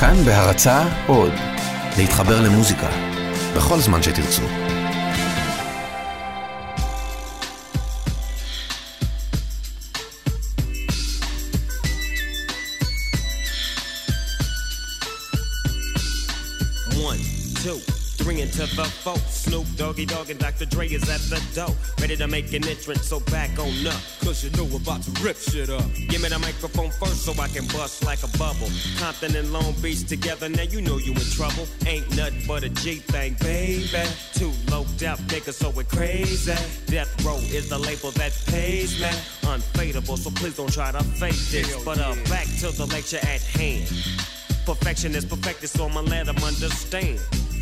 כאן בהרצאה עוד. להתחבר למוזיקה, בכל זמן שתרצו. To the folks, Snoop Doggy Dogg and Dr. Dre is at the door, ready to make an entrance, so back on up, cause you know we're about to rip shit up. Give me the microphone first so I can bust like a bubble. Compton and Long Beach together, now you know you in trouble. Ain't nothing but a G thing, baby. Too low death, nigga, so we're crazy. Death Row is the label that pays, man. Unfadable, so please don't try to fake this. But back to the lecture at hand. Perfection is perfected, so I'ma let them understand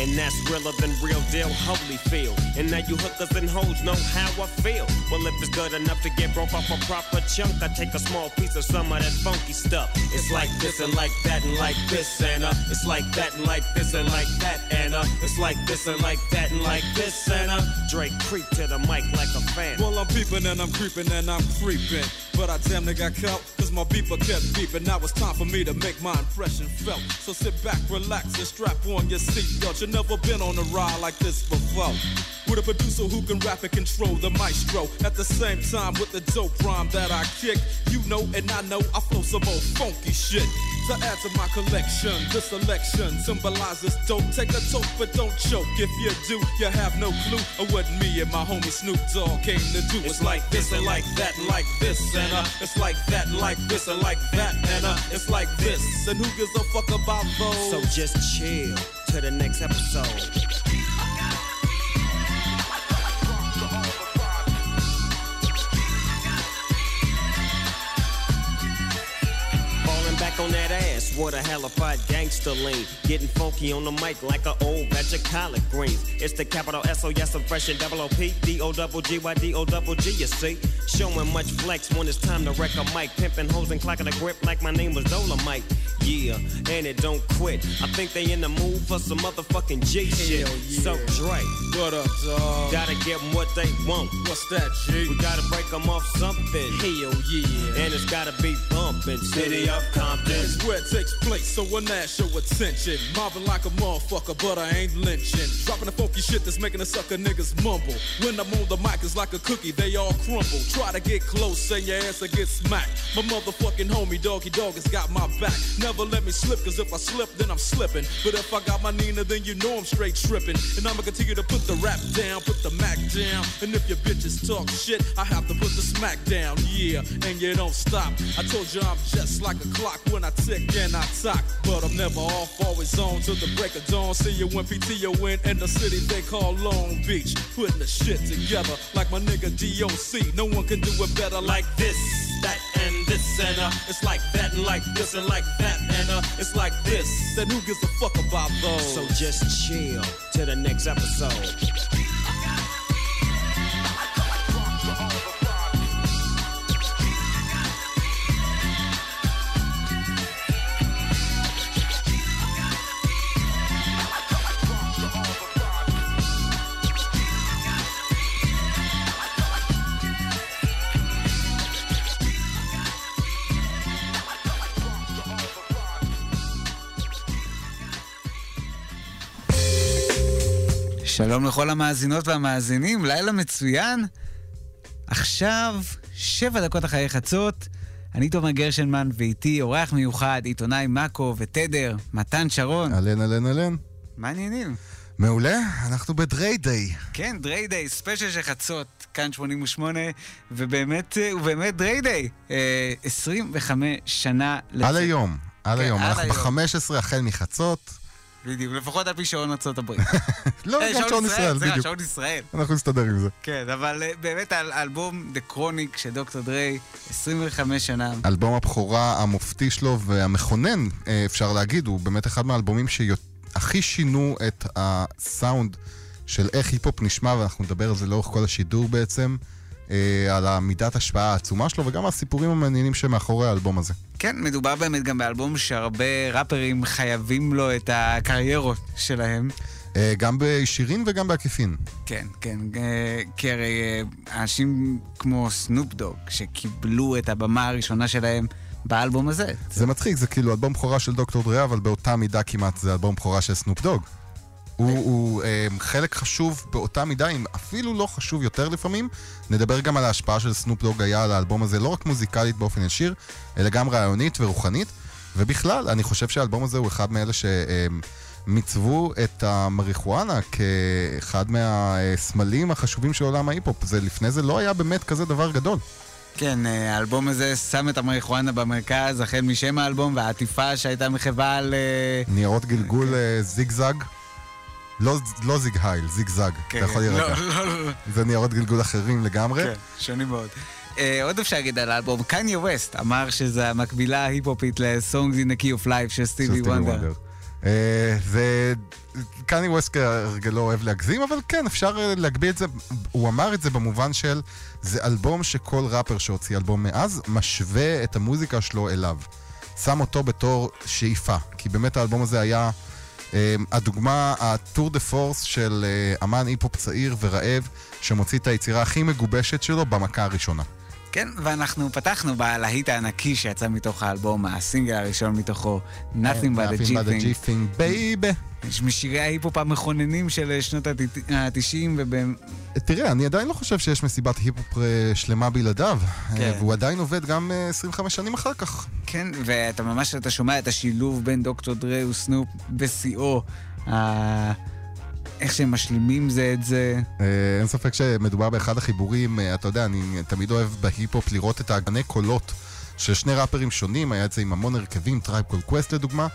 And that's realer than real deal, Holyfield. And now you hookers and hoes know how I feel. Well, if it's good enough to get broke off a proper chunk, I take a small piece of some of that funky stuff. It's like this and like that and like this and it's like that and like this and like that and it's like this and like that and like this and Drake creep to the mic like a fan. Well, I'm peeping and I'm creeping and I'm creeping, but I damn near got caught cause my beeper kept beeping. Now it's time for me to make my impression felt. So sit back, relax, and strap on your seatbelt. You never been on a ride like this before, with a producer who can rap and control the maestro at the same time with the dope rhyme that I kick. You know and I know I flow some old funky shit to add to my collection. This election symbolizes dope. Take a toke but don't choke. If you do, you have no clue of what me and my homie Snoop Dogg came to do. It's like this and like that and like this and it's like that and like this and like that and it's like this. And who gives a fuck about those? So just chill till the next episode. On that ass, what a halified gangster lean. Getting funky on the mic like an old batch of collard greens. It's the capital SOS, I'm fresh and double OP. DOGGYDOGG, you see. Showing much flex when it's time to wreck a mic. Pimping hoes and clocking a grip like my name was Dolomite. Yeah, and it don't quit. I think they in the mood for some motherfucking G shit. Yeah. So Dre, what up, dog? Gotta give them what they want. What's that, G? We gotta break them off something. Hell yeah. And it's gotta be bumpin'. City of Compton. That's where it takes place, so one ass show attention. Mobbing like a motherfucker, but I ain't lynching. Dropping the funky shit that's making the sucker niggas mumble. When I'm on the mic, it's like a cookie, they all crumble. Try to get close, and your ass will get smacked. My motherfucking homie, Doggy Dogg, has got my back. Never let me slip, cause if I slip, then I'm slipping. But if I got my Nina, then you know I'm straight tripping. And I'ma continue to put the rap down, put the Mac down. And if your bitches talk shit, I have to put the smack down. Yeah, and you don't stop. I told you I'm just like a clock. When I tick and I talk, but I'm never off, always on till the break of dawn. See you when PTO in the city they call Long Beach. Putting the shit together like my nigga DOC. No one can do it better like this, that, and this, and it's like that, and like this, and like that, and it's like this. Then who gives a fuck about those? So just chill till the next episode. שלום לכל המאזינות והמאזינים, לילה מצוין. עכשיו, 7 דקות אחרי חצות, אני תומר גרשנמן ואיתי אורח מיוחד, עיתונאי מקו ותדר, מתן שרון. אלן. מה העניינים? מעולה, אנחנו בדרי דיי. כן, דרי דיי, ספיישל של חצות, כאן 88, ובאמת דרי דיי. 25 שנה. על היום, על היום. אנחנו ב-15 החל מחצות. בדיוק, לפחות על פי שעון ארצות הברית. לא, גם שעון ישראל, בדיוק. שעון ישראל. אנחנו נסתדר עם זה. כן, אבל באמת האלבום The Chronic של דוקטור דרי, 25 שנה. אלבום הבכורה המופתי שלו והמכונן, אפשר להגיד, הוא באמת אחד מהאלבומים שהכי שינו את הסאונד של איך היפ-הופ נשמע, ואנחנו נדבר על זה לאורך כל השידור בעצם. על המידת השפעה העצומה שלו וגם הסיפורים המעניינים שמאחורי האלבום הזה. כן, מדובר באמת גם באלבום שהרבה ראפרים חייבים לו את הקריירות שלהם. גם בישירים וגם בעקיפין. כן, כן, כי הרי אנשים כמו סנופ דוג שקיבלו את הבמה הראשונה שלהם באלבום הזה. זה מצחיק, זה כאילו אלבום בכורה של דוקטור דריה, אבל באותה מידה כמעט זה אלבום בכורה של סנופ דוג. הוא חלק חשוב באותה מידה, אם אפילו לא חשוב יותר לפעמים. נדבר גם על ההשפעה של סנופ דוג היה על האלבום הזה, לא רק מוזיקלית באופן ישיר, אלא גם רעיונית ורוחנית. ובכלל, אני חושב שהאלבום הזה הוא אחד מאלה שמצבו את המריחואנה כאחד מהסמלים החשובים של עולם ההיפ-הופ. לפני זה לא היה באמת כזה דבר גדול. כן, האלבום הזה שם את המריחואנה במרכז, החל משם האלבום, והעטיפה שהייתה מחווה על ניירות גלגול זיגזג. לא זיג הייל, זיג זג, אתה יכול להירגע. זה ניירות גלגול אחרים לגמרי. כן, שונים מאוד. עוד אפשר להגיד על האלבום, קניה ווסט אמר שזה המקבילה ההיפ-הופית ל-Songs in the Key of Life של סטיבי וונדר. קניה ווסט לא אוהב להגזים, אבל כן, אפשר להגביל את זה. הוא אמר את זה במובן של, זה אלבום שכל ראפר שהוציא אלבום מאז, משווה את המוזיקה שלו אליו. שם אותו בתור שאיפה, כי באמת האלבום הזה היה הדוגמה, הטור דה פורס של אמן היפ-הופ צעיר ורעב שמוציא את היצירה הכי מגובשת שלו במכה הראשונה. כן, ואנחנו פתחנו בלהיט הענקי שיצא מתוך האלבום, הסינגל הראשון מתוכו, Nothing But A G Thing Baby, משירי ההיפ-הופ המכוננים של שנות ה-90. תראה, אני עדיין לא חושב שיש מסיבת היפ-הופ שלמה בלעדיו, והוא עדיין עובד גם 25 שנים אחר כך. כן, ואתה ממש שומע את השילוב בין דוקטור דרי וסנופ בסיאו, איך שהם משלימים זה את זה. אין ספק שמדובר באחד החיבורים, אתה יודע, אני תמיד אוהב בהיפ-הופ לראות את הגני קולות של שני ראפרים שונים, היה את זה עם המון הרכבים, טרייב קול קווסט לדוגמה,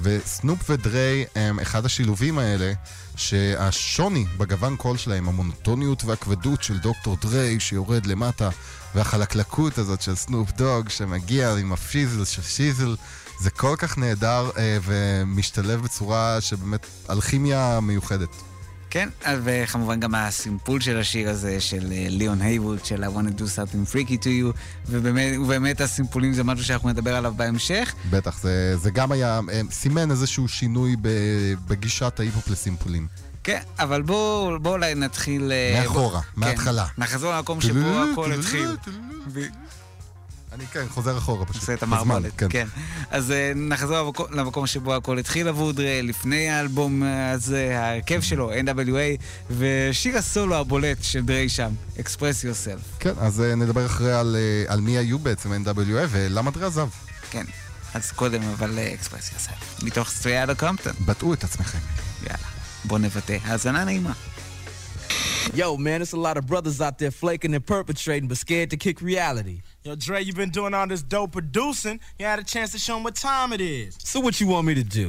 וסנופ ודרי הם אחד השילובים האלה, שהשוני בגוון קול שלהם, המונוטוניות והכבדות של דוקטור דרי שיורד למטה, והחלקלקות הזאת של סנופ דוג שמגיע עם הפיזל של שיזל, זה כל כך נהדר ומשתלב בצורה שבאמת אלכימיה מיוחדת. כן, וכמובן גם הסימפול של השיר הזה של ליאון הייווד של I want to do something freaky to you, ובאמת הסימפולים זה משהו שאנחנו נדבר עליו בהמשך. בטח, זה גם היה סימן איזשהו שינוי בגישת ההיפ-הופ לסימפולים. כן, אבל בואו אולי נתחיל מאחורה, מההתחלה. נחזור למקום שבו הכל התחיל. אני כן, חוזר אחורה פשוט. עושה את המרמלת, כן. כן. אז נחזור למקום שבו הכל התחיל עבודרי, לפני האלבום הזה, ההרכב שלו, NWA, ושיר הסולו הבולט של דרי שם, Express Yourself. כן, אז נדבר אחרי על מי היו בעצם NWA ולמה דרי עזב. כן, אז קודם אבל Express Yourself. מתוך סטריאל הקומפטון. בטאו את עצמכם. יאללה, בוא נבטא. האזנה נעימה. Yo, man, there's a lot of brothers out there flaking and perpetrating, but scared to kick reality. Yo, Dre, you've been doing all this dope producing. You had a chance to show them what time it is. So what you want me to do?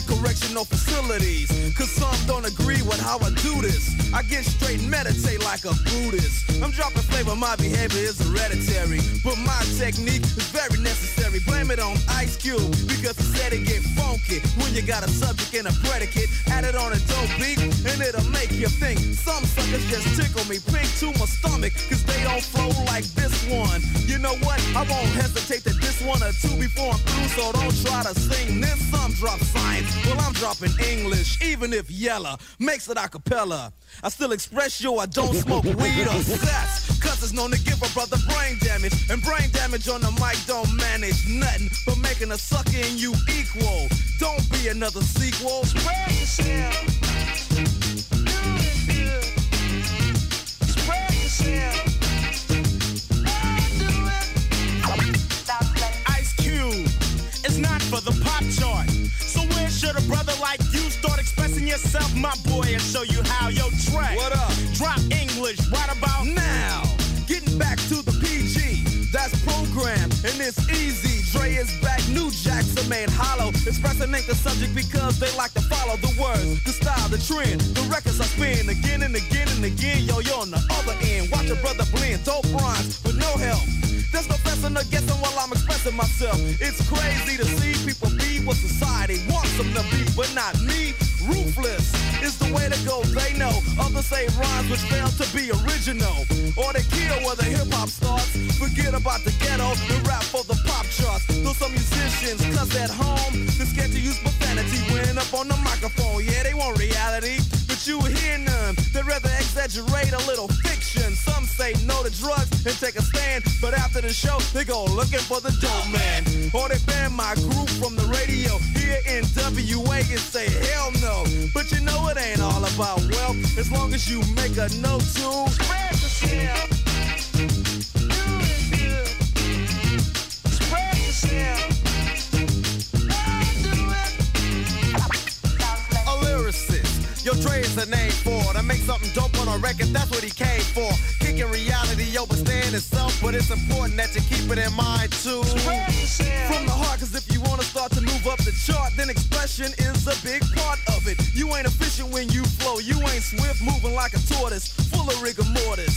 In correctional facilities, cause some don't agree with how I do this. I get straight and meditate like a Buddhist. I'm dropping flavor, my behavior is hereditary, but my technique is very necessary. Blame it on Ice Cube, because he said it get funky when you got a subject and a predicate. Add it on a dope beat, and it'll make you think. Some suckers just tickle me pink to my stomach, cause they don't flow like this one. You know what, I won't hesitate to diss one or two before I'm through, so don't try to sing this. Some drop science, well, I'm dropping English, even if Yella makes it a cappella. I still express yo, I don't smoke weed or sex, cause it's known to give a brother brain damage, and brain damage on the mic don't manage nothing but making a sucker and you equal. Don't be another sequel. Spread yourself. Do it good. Spread yourself. It's not for the pop chart. So where should a brother like you start expressing yourself, my boy, and show you how? Yo, Trey, what up? Drop English right about now. Getting back to the PG, that's program, and it's easy. Dre is back, new jacks are made hollow. Expressing ain't the subject because they like to follow the words, the style, the trend. The records I spin again and again and again. Yo, you're on the other end. Watch a brother blend dope rhymes with no help. There's no guessing or guessing while I'm expressing myself. It's crazy to see people be what society wants them to be, but not me. Ruthless is the way to go, they know. Others say rhymes which fail to be original, or they kill where the hip-hop starts. Forget about the ghetto, the rap for the pop charts. Though some musicians cuss at home, they're scared to use profanity when up on the microphone. Yeah, they want reality, but you hear none. They'd rather exaggerate a little fiction. Some say no to drugs and take a stand, but after the show, they go looking for the dope man. Or they ban my group from the radio here in WA and say hell no. But you know it ain't all about wealth, as long as you make a note to spread the scale. Spread the scale. A lyricist, your trade's a name for it. I make something dope on a record, that's what he came for. Kicking reality overstand itself, but it's important that you keep it in mind too. Spread the scale. From the heart, cause if you wanna start to move up the chart, then expression is a big part of it. You ain't efficient when you flow. You ain't swift, moving like a tortoise, full of rigor mortis.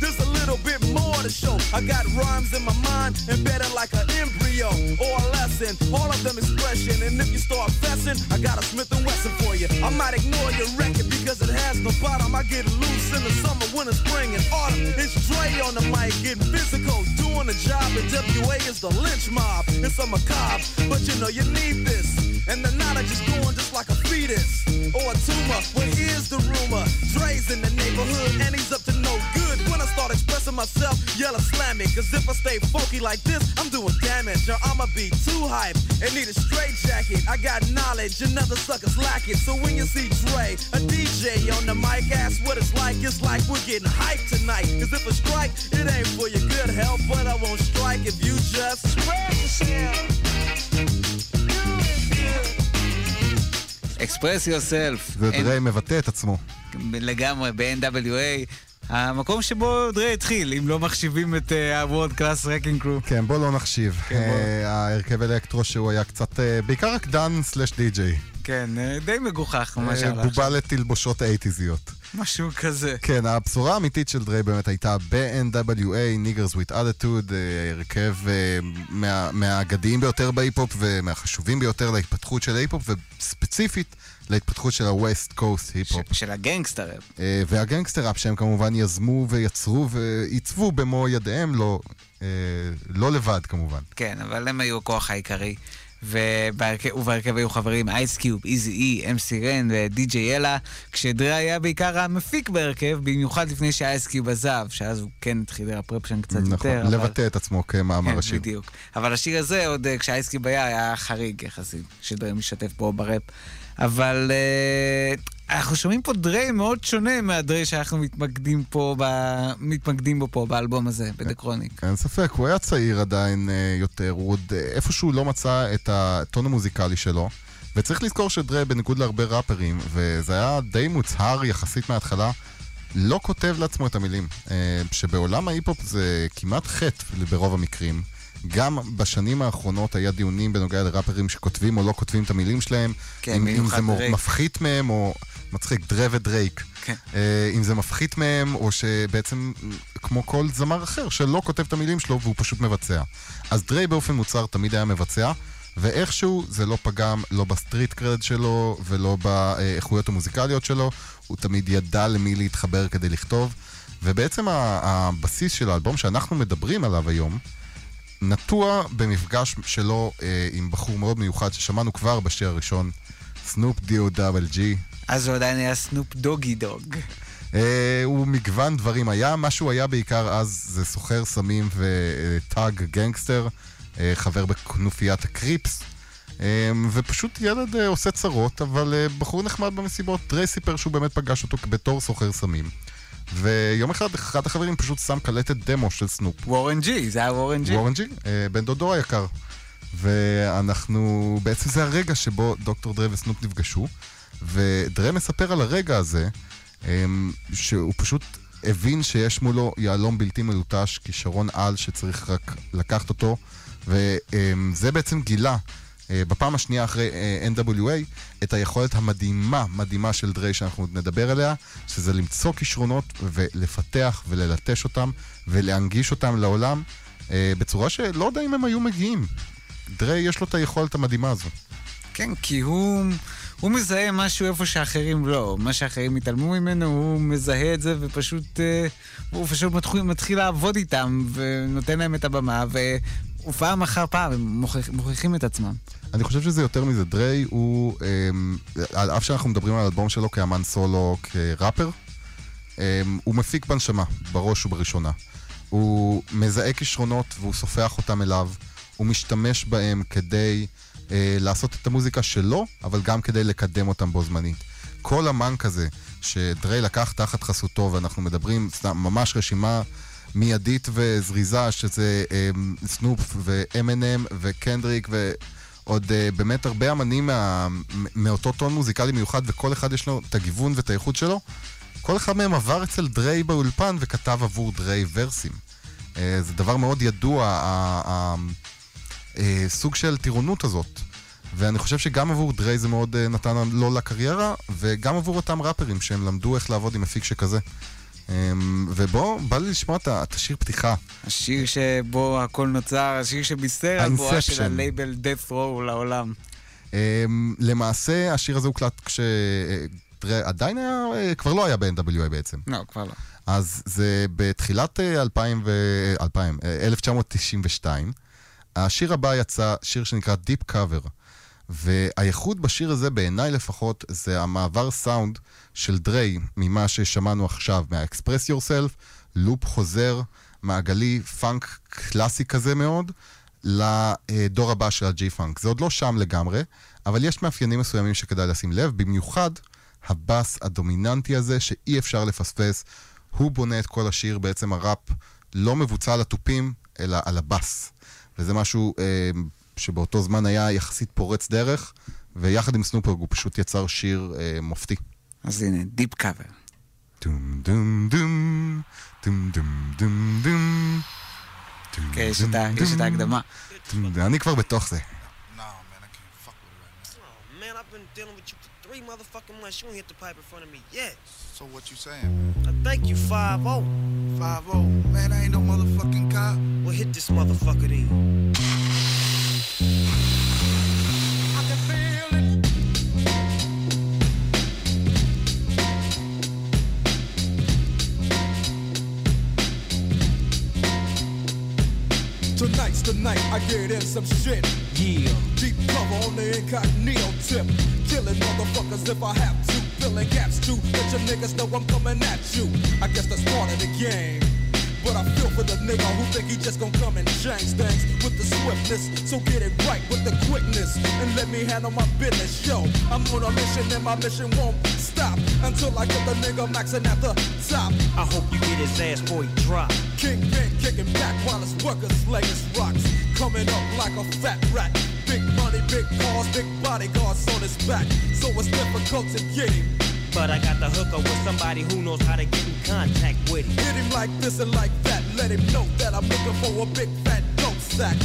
There's a little bit more to show. I got rhymes in my mind, embedded like an embryo or a lesson. All of them expression. And if you start fessing, I got a Smith & Wesson for you. I might ignore your record because it has no bottom. I get loose in the summer, winter, spring, and autumn. It's Dre on the mic, getting physical, doing the job. And WA is the lynch mob. It's a macabre, but you know you need this. And the knowledge is going just like a fetus or a tumor. Well, here's the rumor. Dre's in the neighborhood and he's up to no good. When I start expressing myself, yell and slam it. Cause if I stay funky like this, I'm doing damage. Or I'ma be too hype and need a straight jacket. I got knowledge, another sucker's lack it. So when you see Dre, a DJ on the mic, ask what it's like. It's like we're getting hyped tonight. Cause if I strike, it ain't for your good health. But I won't strike if you just spread yourself. אקספרס יורסלף. זה דרי מבטא את עצמו. לגמרי, ב-NWA, המקום שבו דרי התחיל, אם לא מחשיבים את הוולד קלאס רקינג קרו. כן, בוא לא נחשיב. ההרכב אלקטרו שהוא היה קצת, בעיקר רקדן סלש די-ג'יי. כן, די מגוחך. בובה לתלבושות האייטיזיות. משהו כזה. כן, הבשורה האמיתית של דרי באמת הייתה ב-NWA, Niggers with Attitude, הרכב מהאגדיים ביותר בהיפ-הופ ומהחשובים ביותר להתפתחות של ההיפ-הופ, וספציפית להתפתחות של ה-West Coast היפ-הופ. של הגנגסטר-אפ. והגנגסטר-אפ שהם כמובן יזמו ויצרו ועיצבו במו ידיהם, לא לבד כמובן. כן, אבל הם היו הכוח העיקרי. ובהרכב היו חברים אייסקיוב, איזי אי, אמסי רן ודי-ג'יי אלה, כשדרי היה בעיקר המפיק בהרכב, במיוחד לפני שאייסקיוב עזב, שאז הוא כן התחיל הפרפשן קצת נכון, יותר. נכון, לבטא אבל... את עצמו כמאמר כן, השיר. בדיוק. אבל השיר הזה עוד כשאייסקיוב היה חריג יחסית, שדרי משתף בו ברפ. אבל אנחנו שומעים פה דרי מאוד שונה מהדרי שאנחנו מתמקדים בו פה באלבום הזה, בדקרוניק. אין ספק, הוא היה צעיר עדיין יותר, הוא עוד איפשהו לא מצא את הטון המוזיקלי שלו, וצריך לזכור שדרי בניגוד להרבה ראפרים, וזה היה די מוצהר יחסית מההתחלה, לא כותב לעצמו את המילים, שבעולם ההיפ-הופ זה כמעט חטא ברוב המקרים. גם בשנים האחרונות היה דיונים בנוגע לראפרים שכותבים או לא כותבים את המילים שלהם, כן, אם זה מפחית מהם או מצחיק דרי ודרייק, כן. אם זה מפחית מהם או שבעצם כמו כל זמר אחר שלא כותב את המילים שלו והוא פשוט מבצע. אז דרי באופן מוצר תמיד היה מבצע, ואיכשהו זה לא פגם לא בסטריט קרד שלו ולא באיכויות המוזיקליות שלו, הוא תמיד ידע למי להתחבר כדי לכתוב, ובעצם הבסיס של האלבום שאנחנו מדברים עליו היום נטוע במפגש שלו עם בחור מאוד מיוחד ששמענו כבר בשיר הראשון, סנופ D-O-G. אז הוא עדיין היה סנופ דוגי דוג. הוא מגוון דברים היה, מה שהוא היה בעיקר אז זה סוחר סמים וטאג גנגסטר, חבר בכנופיית הקריפס, ופשוט ילד עושה צרות, אבל בחור נחמד במסיבות. דרי סיפר שהוא באמת פגש אותו בתור סוחר סמים. ויום אחד, אחד החברים פשוט שם קלטת דמו של סנופ. וורן ג'י, זה היה וורן ג'י? וורן ג'י, בן דודו היקר. ואנחנו, בעצם זה הרגע שבו דוקטור דרי וסנופ נפגשו, ודרי מספר על הרגע הזה, שהוא פשוט הבין שיש מולו יעלום בלתי מלוטש, כישרון על שצריך רק לקחת אותו וזה בעצם גילה בפעם השנייה אחרי NWA את היכולת המדהימה של דרי שאנחנו נדבר עליה, שזה למצוא כישרונות ולפתח וללטש אותם ולהנגיש אותם לעולם בצורה שלא יודע אם הם היו מגיעים. דרי יש לו את היכולת המדהימה הזו. כן, כי הוא מזהה משהו איפה שאחרים לא, מה שאחרים התעלמו ממנו, הוא מזהה את זה ופשוט הוא מתחיל לעבוד איתם ונותן להם את הבמה, ופעם אחר פעם הם מוכיחים את עצמם. אני חושב שזה יותר מזה, דרי הוא, על אף שאנחנו מדברים על האלבום שלו כאמן סולו, כראפר, הוא מפיק בנשמה, בראש ובראשונה. הוא מזהה כישרונות והוא סופח אותם אליו, הוא משתמש בהם כדי לעשות את המוזיקה שלו, אבל גם כדי לקדם אותם בו זמנית. כל אמן כזה שדרי לקח תחת חסותו, ואנחנו מדברים ממש רשימה מיידית וזריזה, שזה סנופ ו-M&M וקנדריק ועוד באמת הרבה אמנים מאותו טון מוזיקלי מיוחד, וכל אחד יש לו את הגיוון ואת האיכות שלו. כל אחד מהם עבר אצל דרי באולפן וכתב עבור דרי ורסים. זה דבר מאוד ידוע, סוג של טירונות הזאת, ואני חושב שגם עבור דרי זה מאוד נתן לו לקריירה, וגם עבור אותם ראפרים שהם למדו איך לעבוד עם מפיק שכזה. ובוא, בא לי לשמוע את השיר פתיחה, השיר שבו הכל נוצר, השיר שבישר הבועה של הלייבל Death Row לעולם. למעשה השיר הזה הוקלט כשדרי עדיין היה, כבר לא היה ב-NWA בעצם. לא, כבר לא. אז זה בתחילת 1992. השיר הבא יצא, שיר שנקרא Deep Cover, והייחוד בשיר הזה בעיניי לפחות זה המעבר סאונד של דרי ממה ששמענו עכשיו, מה-Express Yourself, לופ חוזר, מעגלי, פאנק קלאסי כזה מאוד, לדור הבא של ה-G-Funk. זה עוד לא שם לגמרי, אבל יש מאפיינים מסוימים שכדאי לשים לב, במיוחד הבאס הדומיננטי הזה שאי אפשר לפספס, הוא בונה את כל השיר, בעצם הראפ לא מבוצע על הטופים, אלא על הבאס. וזה משהו שבאותו זמן היה יחסית פורץ דרך, ויחד עם סנופר הוא פשוט יצר שיר מופתי. אז הנה, דיפ קאבר. דום דום דום, דום דום דום דום. יש את ההקדמה. אני כבר בתוך זה. Motherfucking months, you won't hit the pipe in front of me yet. So what you saying, man? I thank you, 5-0. 5-0? Man, I ain't no motherfucking cop. Well, hit this motherfucker then. I can feel it. Tonight's the night I get in some shit. Yeah. Deep cover on the incognito tip. Killing motherfuckers if I have to. Filling gaps too. Let your niggas know I'm coming at you. I guess that's part of the game. But I feel for the nigga who think he just gon' come and change things with the swiftness. So get it right with the quickness and let me handle my business. Yo, I'm on a mission and my mission won't stop until I get the nigga maxing at the top. I hope you get his ass before he drop. Kingpin kicking back while his workers slaying rocks. Coming up like a fat rat. Big money, big cars, big bodyguards on his back. So it's difficult to get him. But I got the hooker with somebody who knows how to get in contact with him. Hit him like this and like that. Let him know that I'm looking for a big fat dope sack.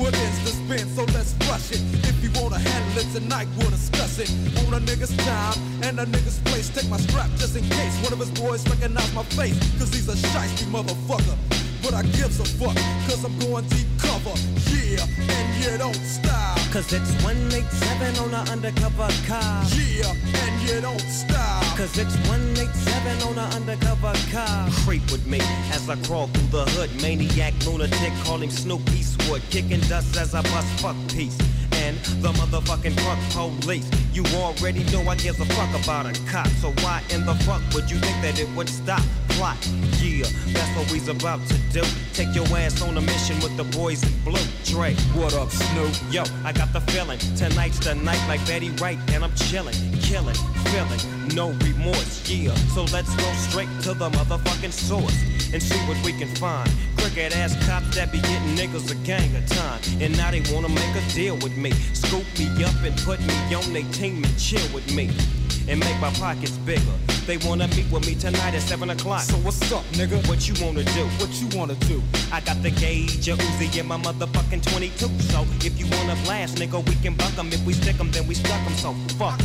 What is the spin? So let's rush it. If you wanna handle it tonight, we'll discuss it. On a nigga's time and a nigga's place. Take my strap just in case one of his boys recognize my face. Cause he's a shiesty motherfucker. But I gives a fuck, cause I'm going deep cover. Yeah, and you don't stop. Cause it's 187 on an undercover car. Yeah, and you don't stop. Cause it's 187 on an undercover car. Creep with me as I crawl through the hood. Maniac, lunatic, call him Snoop Eastwood. Kicking dust as I bust fuck peace. And the motherfucking fuck police. You already know I gives a fuck about a cop. So why in the fuck would you think that it would stop? Plot, yeah, that's what we's about to do. Take your ass on a mission with the boys in blue. Dre, what up, Snoop? Yo, I got the feeling. Tonight's the night like Betty Wright. And I'm chilling, killing, feeling. No remorse, yeah. So let's go straight to the motherfucking source and see what we can find. crooked ass cops that be getting niggas a gang of time. And now they wanna make a deal with me, scoop me up and put me on they team and chill with me and make my pockets bigger. They wanna meet with me tonight at 7 o'clock. So what's up, nigga? What you wanna do? What you wanna do? I got the gauge, a Uzi, and my motherfucking 22. So if you wanna blast, nigga, we can buck 'em. If we stick 'em, then we stuck 'em. So fuck.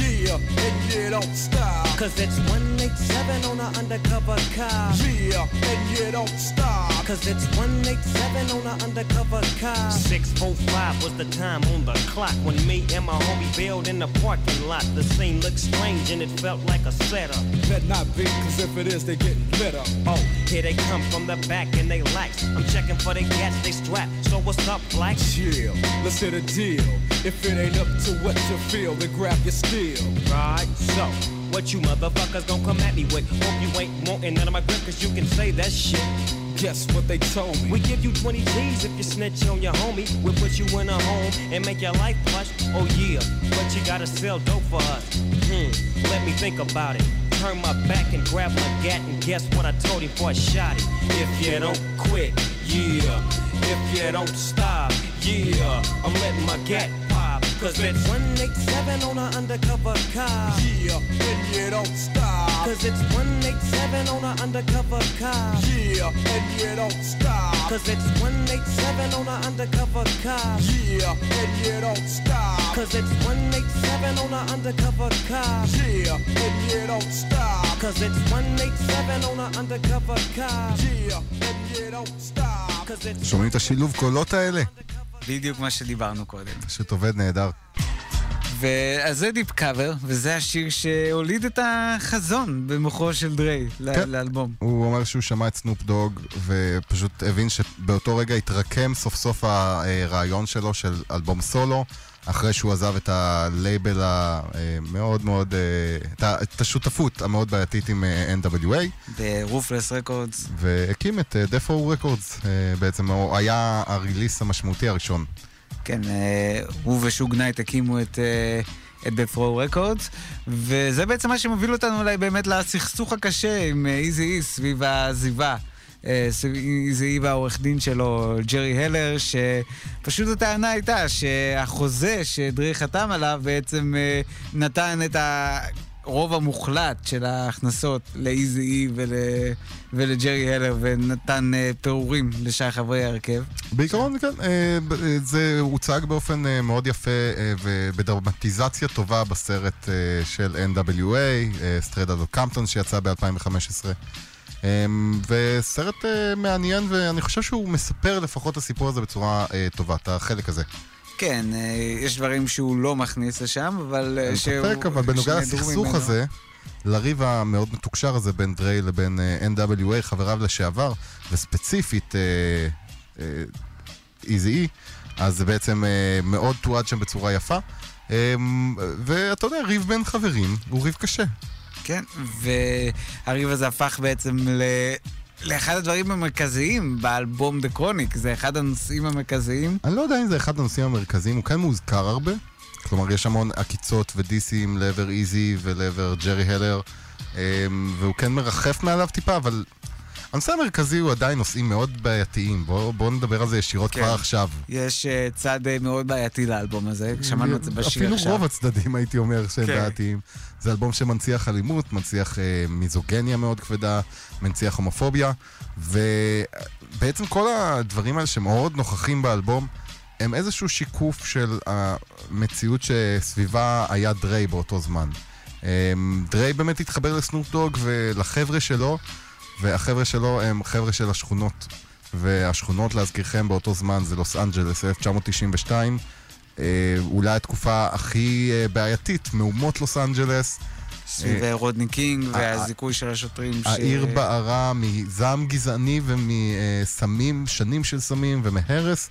Yeah, and you don't stop. Cause it's 187 on an undercover car. Yeah, and you don't stop. Cause it's 187 on an undercover car. 6:45 was the time on the clock when me and my homie bailed in the parking lot. The scene looked strange and it felt like a setup. Let not be, cause if it is, they getting lit up. Oh, here they come from the back and they lax. I'm checking for the gats, they strapped. So what's up, black? Chill, let's hit a deal. If it ain't up to what you feel, then grab your steel. Right, so what you motherfuckers gon' come at me with? Hope you ain't wantin' none of my grip, cause you can say that shit. Guess what they told me? We give you 20 G's if you snitch on your homie. We'll put you in a home and make your life plush. Oh yeah, but you gotta sell dope for us. Let me think about it. Turn my back and grab my gat, and guess what I told him before I shot it? If you don't quit, yeah. If you don't stop, yeah. I'm letting my gat pop. Cause it's 187 on an undercover car. Yeah, and you don't stop. Cause it's 187 on an undercover car. Yeah, and you don't stop. Cause it's 187 on an undercover car. Yeah, and you don't stop. Cause it's 187 on an undercover car. Yeah, and you don't stop. Cause it's 187 on an undercover car. Yeah, and you don't stop. שומעים את השילוב קולות האלה? בדיוק מה שדיברנו קודם. פשוט עובד נהדר. ואז זה דיפ קאבר, וזה השיר שהוליד את החזון במוחו של דרי לאלבום. הוא אומר שהוא שמע את סנופ דוג, ופשוט הבין שבאותו רגע התרקם סוף סוף הרעיון שלו של אלבום סולו, אחרי שהוא עזב את הלייבל המאוד מאוד, את השותפות המאוד בעייתית עם NWA. ברופלס רקורדס. והקים את דפו רקורדס, בעצם הוא היה הריליס המשמעותי הראשון. כן, הוא ושוג נייט הקימו את דפרו רקורדס, וזה בעצם מה שמוביל אותנו אולי באמת לסכסוך הקשה עם איזי אי סביב הזיבה. איזי אי והעורך דין שלו, ג'רי הלר, שפשוט הטענה הייתה שהחוזה שדרי חתם עליו בעצם נתן את הרוב המוחלט של ההכנסות לאיזי אי ולג'רי הלר, ונתן פירורים לשאר חברי הרכב. בעיקרון, כן, זה הוצג באופן מאוד יפה ובדרמטיזציה טובה בסרט של NWA, סטרייט אאוט אוף קמפטון, שיצא ב-2015. וסרט מעניין, ואני חושב שהוא מספר לפחות הסיפור הזה בצורה טובה, את החלק הזה. כן, יש דברים שהוא לא מכניס לשם, אבל בנוגע לסכסוך הזה, לריב המאוד מתוקשר הזה בין דרי לבין NWA, חבריו לשעבר, וספציפית איזי אי, אז זה בעצם מאוד תועד שם בצורה יפה, ואתה יודע, ריב בין חברים הוא ריב קשה. כן, והריב הזה הפך בעצם לאחד הדברים המרכזיים באלבום דה קרוניק, זה אחד הנושאים המרכזיים. אני לא יודע אם זה אחד הנושאים המרכזיים, הוא כן מוזכר הרבה, כלומר יש המון עקיצות ודיסים לעבר איזי ולעבר ג'רי הלר, והוא כן מרחף מעליו טיפה, אבל הנושא המרכזי הוא עדיין נושאים מאוד בעייתיים, בואו נדבר על זה ישירות כבר עכשיו. יש צד מאוד בעייתי לאלבום הזה, שמענו את זה בשיר עכשיו. אפילו רוב הצדדים הייתי אומר שהם בעייתיים. זה אלבום שמנציח אלימות, מנציח מיזוגניה מאוד כבדה, מנציח הומופוביה, ובעצם כל הדברים האלה שמאוד נוכחים באלבום, הם איזשהו שיקוף של המציאות שסביבה היה דרי באותו זמן. דרי באמת התחבר לסנופ דוג ולחבר'ה שלו, והחבר'ה שלו הם חבר'ה של השכונות, והשכונות להזכירכם באותו זמן זה לוס אנג'לס 1992, אולי התקופה הכי בעייתית, מהומות לוס אנג'לס סביב רודני קינג והזיכוי של השוטרים, העיר בערה מזעם גזעני ומסמים, שנים של סמים ומהרס,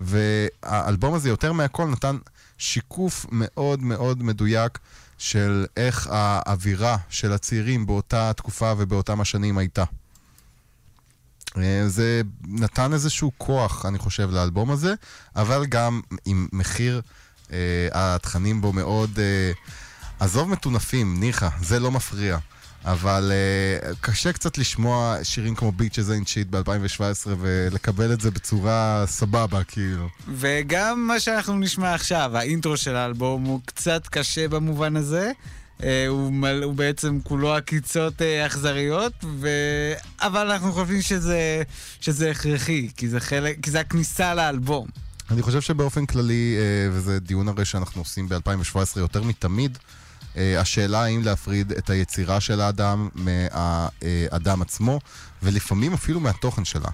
והאלבום הזה יותר מהכל נתן שיקוף מאוד מאוד מדויק של איך האווירה של הצעירים באותה תקופה ובאותם השנים הייתה. זה נתן איזשהו כוח, אני חושב, לאלבום הזה, אבל גם עם מחיר, התכנים בו מאוד, עזוב מטונפים, ניחה, זה לא מפריע. אבל קשה קצת לשמוע שירים כמו Beaches Ain't Shit ב-2017 ולקבל את זה בצורה סבבה, כאילו. וגם מה שאנחנו נשמע עכשיו, האינטרו של האלבום הוא קצת קשה במובן הזה, הוא בעצם כולו עקיצות אכזריות, אבל אנחנו חושבים שזה הכרחי, כי זה הכניסה לאלבום. אני חושב שבאופן כללי, וזה דיון הרי שאנחנו עושים ב-2017 יותר מתמיד, השאלה האם להפריד את היצירה של האדם מהאדם עצמו, ולפעמים אפילו מהתוכן שלה.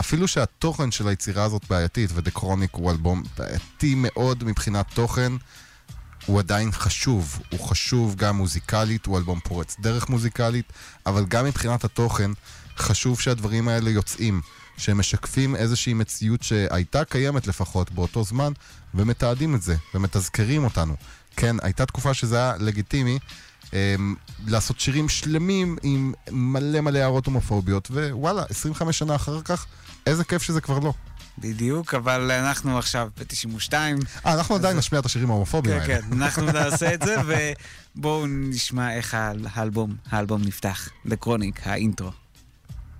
אפילו שהתוכן של היצירה הזאת בעייתית, ודה קרוניק הוא אלבום בעייתי מאוד מבחינת תוכן, הוא עדיין חשוב. הוא חשוב גם מוזיקלית, הוא אלבום פורץ דרך מוזיקלית, אבל גם מבחינת התוכן חשוב שהדברים האלה יוצאים, שמשקפים איזושהי מציאות שהייתה קיימת לפחות באותו זמן, ומתעדים את זה, ומתזכרים אותנו. כן, הייתה תקופה שזה היה לגיטימי לעשות שירים שלמים עם מלא מלא הערות הומופוביות, ווואלה, 25 שנה אחר כך, איזה כיף שזה כבר לא. בדיוק, אבל אנחנו עכשיו ב-92. אנחנו עדיין נשמיע את השירים ההומופוביים האלה. כן, כן, אנחנו נעשה את זה, ובואו נשמע איך האלבום נפתח. The Chronic, האינטרו.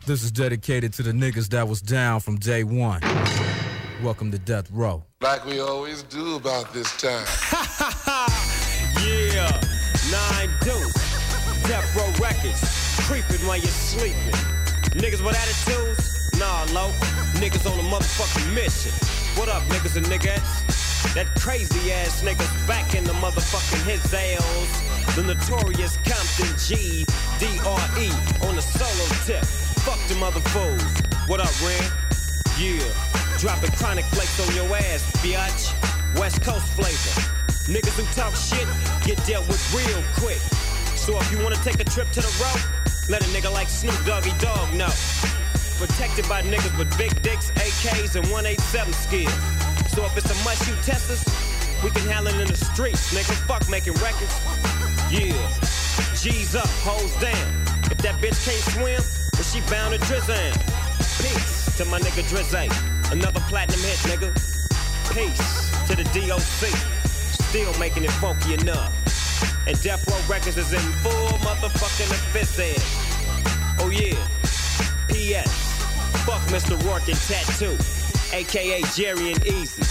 This is dedicated to the niggas that was down from day one. Welcome to Death Row. Like we always do about this time. Yeah, 9 dudes, Death Row Records, creeping while you're sleeping. Niggas with attitudes? Nah, low. Niggas on a motherfucking mission. What up, niggas and niggas? That crazy ass niggas back in the motherfucking his ales. The notorious Compton G, D.R.E. on the solo tip. Fuck the mother fools. What up, Ren? Yeah. Dropping chronic flakes on your ass, biatch. West Coast flavor. Niggas who talk shit get dealt with real quick. So if you wanna take a trip to the road, let a nigga like Snoop Doggy Dogg know. Protected by niggas with big dicks, AKs, and 187 skills. So if it's a must you test us, we can howl it in the streets, nigga. Fuck making records. Yeah. G's up, hoes down. If that bitch can't swim, then she bound to drizzle. Peace to my nigga Drizzy. Another platinum hit, nigga. Peace to the DOC. Still making it funky enough. And Death Row Records is in full motherfucking office. Oh yeah. P.S. Fuck Mr. Rourke and Tattoo. A.K.A. Jerry and Easy.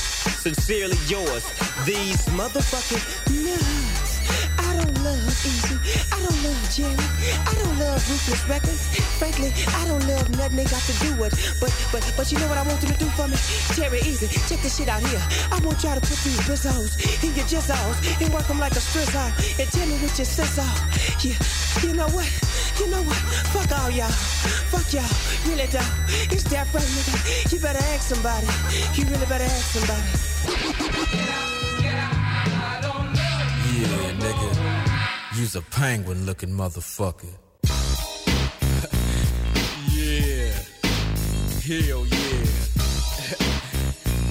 Sincerely yours. These motherfucking nuts. I don't love Easy. I don't love Jerry. I don't love Ruthless Records. Frankly, I don't love nothing got to do with, but you know what I want you to do for me? Terry Easy, check this shit out here. I want y'all to put these bizzos in your jizzos and work them like a stress out and tell me what your sis off. Yeah, you know what? Fuck all y'all. Fuck y'all. Really though. It's that right, nigga. You better ask somebody. You really better ask somebody. Get out. I don't know. Yeah, nigga. You's a penguin looking motherfucker. Hell yeah.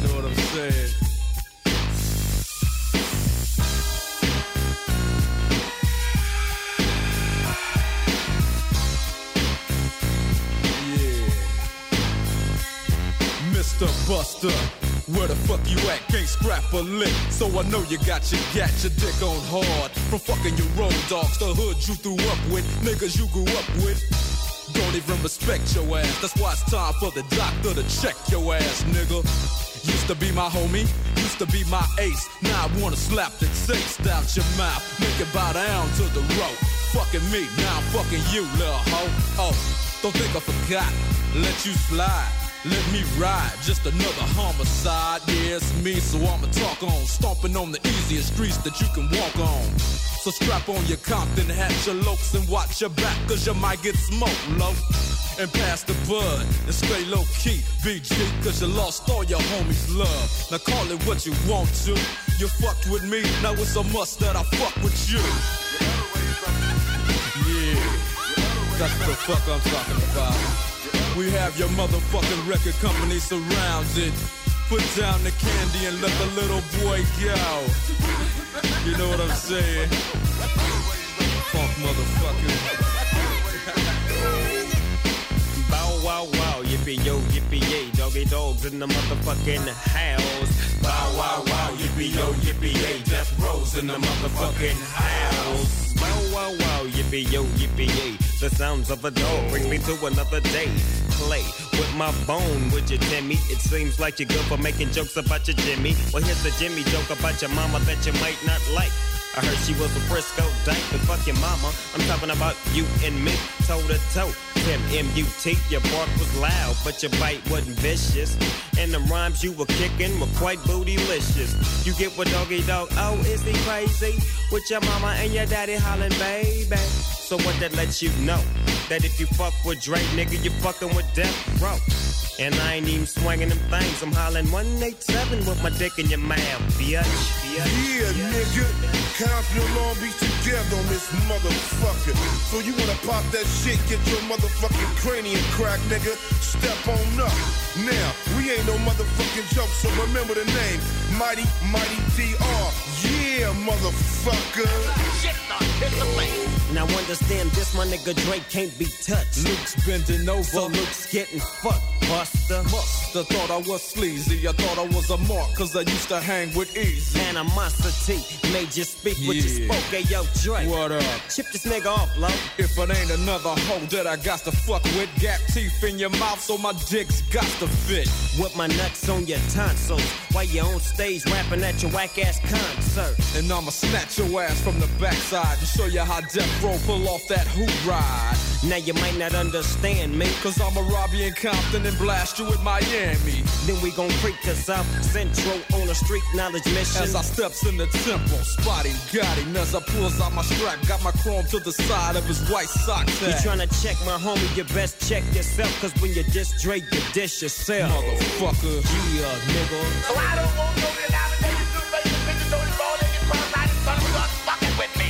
Know what I'm saying? Yeah. Mr. Buster, where the fuck you at? Can't scrap a lick. So I know you got your dick on hard. From fucking your road dogs, the hood you threw up with, niggas you grew up with. Don't even respect your ass. That's why it's time for the doctor to check your ass, nigga. Used to be my homie, used to be my ace. Now I wanna slap the taste out your mouth. Make it bow down to the rope. Fucking me, now I'm fucking you, lil' hoe. Oh, don't think I forgot. Let you slide, let me ride. Just another homicide, yeah, it's me, so I'ma talk on. Stomping on the easiest streets that you can walk on. So strap on your Compton hat, your lokes, and watch your back, cause you might get smoked low. And pass the bud, and stay low key, BG, cause you lost all your homies' love. Now call it what you want to, you fucked with me, now it's a must that I fuck with you. Yeah, that's the fuck I'm talking about. We have your motherfucking record company surrounded. Put down the candy and let the little boy go. You know what I'm saying? Fuck motherfucker. Bow wow wow, yippee yo, yippee yay, dog. Big dogs in the motherfucking house. Bow wow wow, yippee yo yippee yay, Death Row's in the motherfucking house. Bow wow wow, yippee yo yippee yay. The sounds of a dog bring me to another day. Play with my bone, would you, Timmy? It seems like you're good for making jokes about your Jimmy. Well, here's the Jimmy joke about your mama that you might not like. I heard she was a Frisco dyke, but fuck your mama. I'm talking about you and me, toe to toe. M-M-U-T, your bark was loud, but your bite wasn't vicious. And the rhymes you were kicking were quite bootylicious. You get what doggy dog, oh, is he crazy? With your mama and your daddy hollering, baby. So what that lets you know, that if you fuck with Drake, nigga, you fucking with Death Row. And I ain't even swinging them things, I'm hollering 187 with my dick in your mouth, bitch. Yeah, nigga, Compton and Long Beach together on this motherfucker. So you wanna pop that shit, get your motherfucking cranium crack, nigga. Step on up. Now, we ain't no motherfucking joke, so remember the name. Mighty, Mighty DR. Yeah, motherfucker. Shit, dog, hit the plane. Now understand this, my nigga Drake can't be touched. Luke's bending over, so Luke's getting fucked. Buster. Musta thought I was sleazy. I thought I was a mark, cause I used to hang with Easy. Animosity made you speak what you spoke. Hey, yo, Drake. What up? Chip this nigga off, low. If it ain't another hoe that I got to fuck with, gap teeth in your mouth, so my dick's got to fit. With my nuts on your tonsils, while you on stage rapping at your whack ass concert. And I'ma snatch your ass from the backside to show you how Death Row pull off that hoop ride. Now you might not understand me, cause I'ma rob you in Compton and blast you in Miami. Then we gon' freak to South Central on a street knowledge mission. As I steps in the temple, spotting Gotti. As I pulls out my strap, got my chrome to the side of his white socks. You tryna check my homie, you best check yourself. Cause when you diss Drake, you diss yourself. Motherfucker, yeah, nigga. So I don't want no denomination, you bitches, bitches don't fall in your cross. I just thought you fucking with me.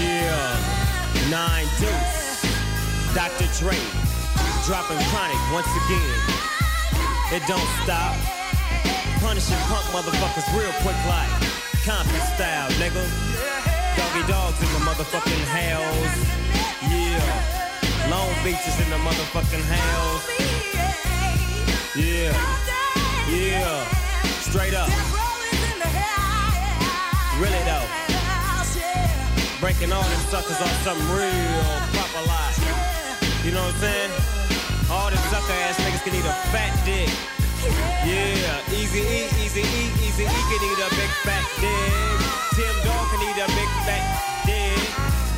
Yeah, 9 Deuce. Dr. Dre, dropping Chronic once again. It don't stop. Punishing punk motherfuckers real quick like Compton style, nigga. Doggy dogs in the motherfucking house. Yeah. Long Beach is in the motherfucking house. Yeah. Yeah. Straight up. Really though. Breaking all them suckers off some real proper life. You know what I'm saying? All them sucker ass niggas can eat a fat dick. Yeah, Easy E can eat a big fat dick. Tim Dog can eat a big fat dick.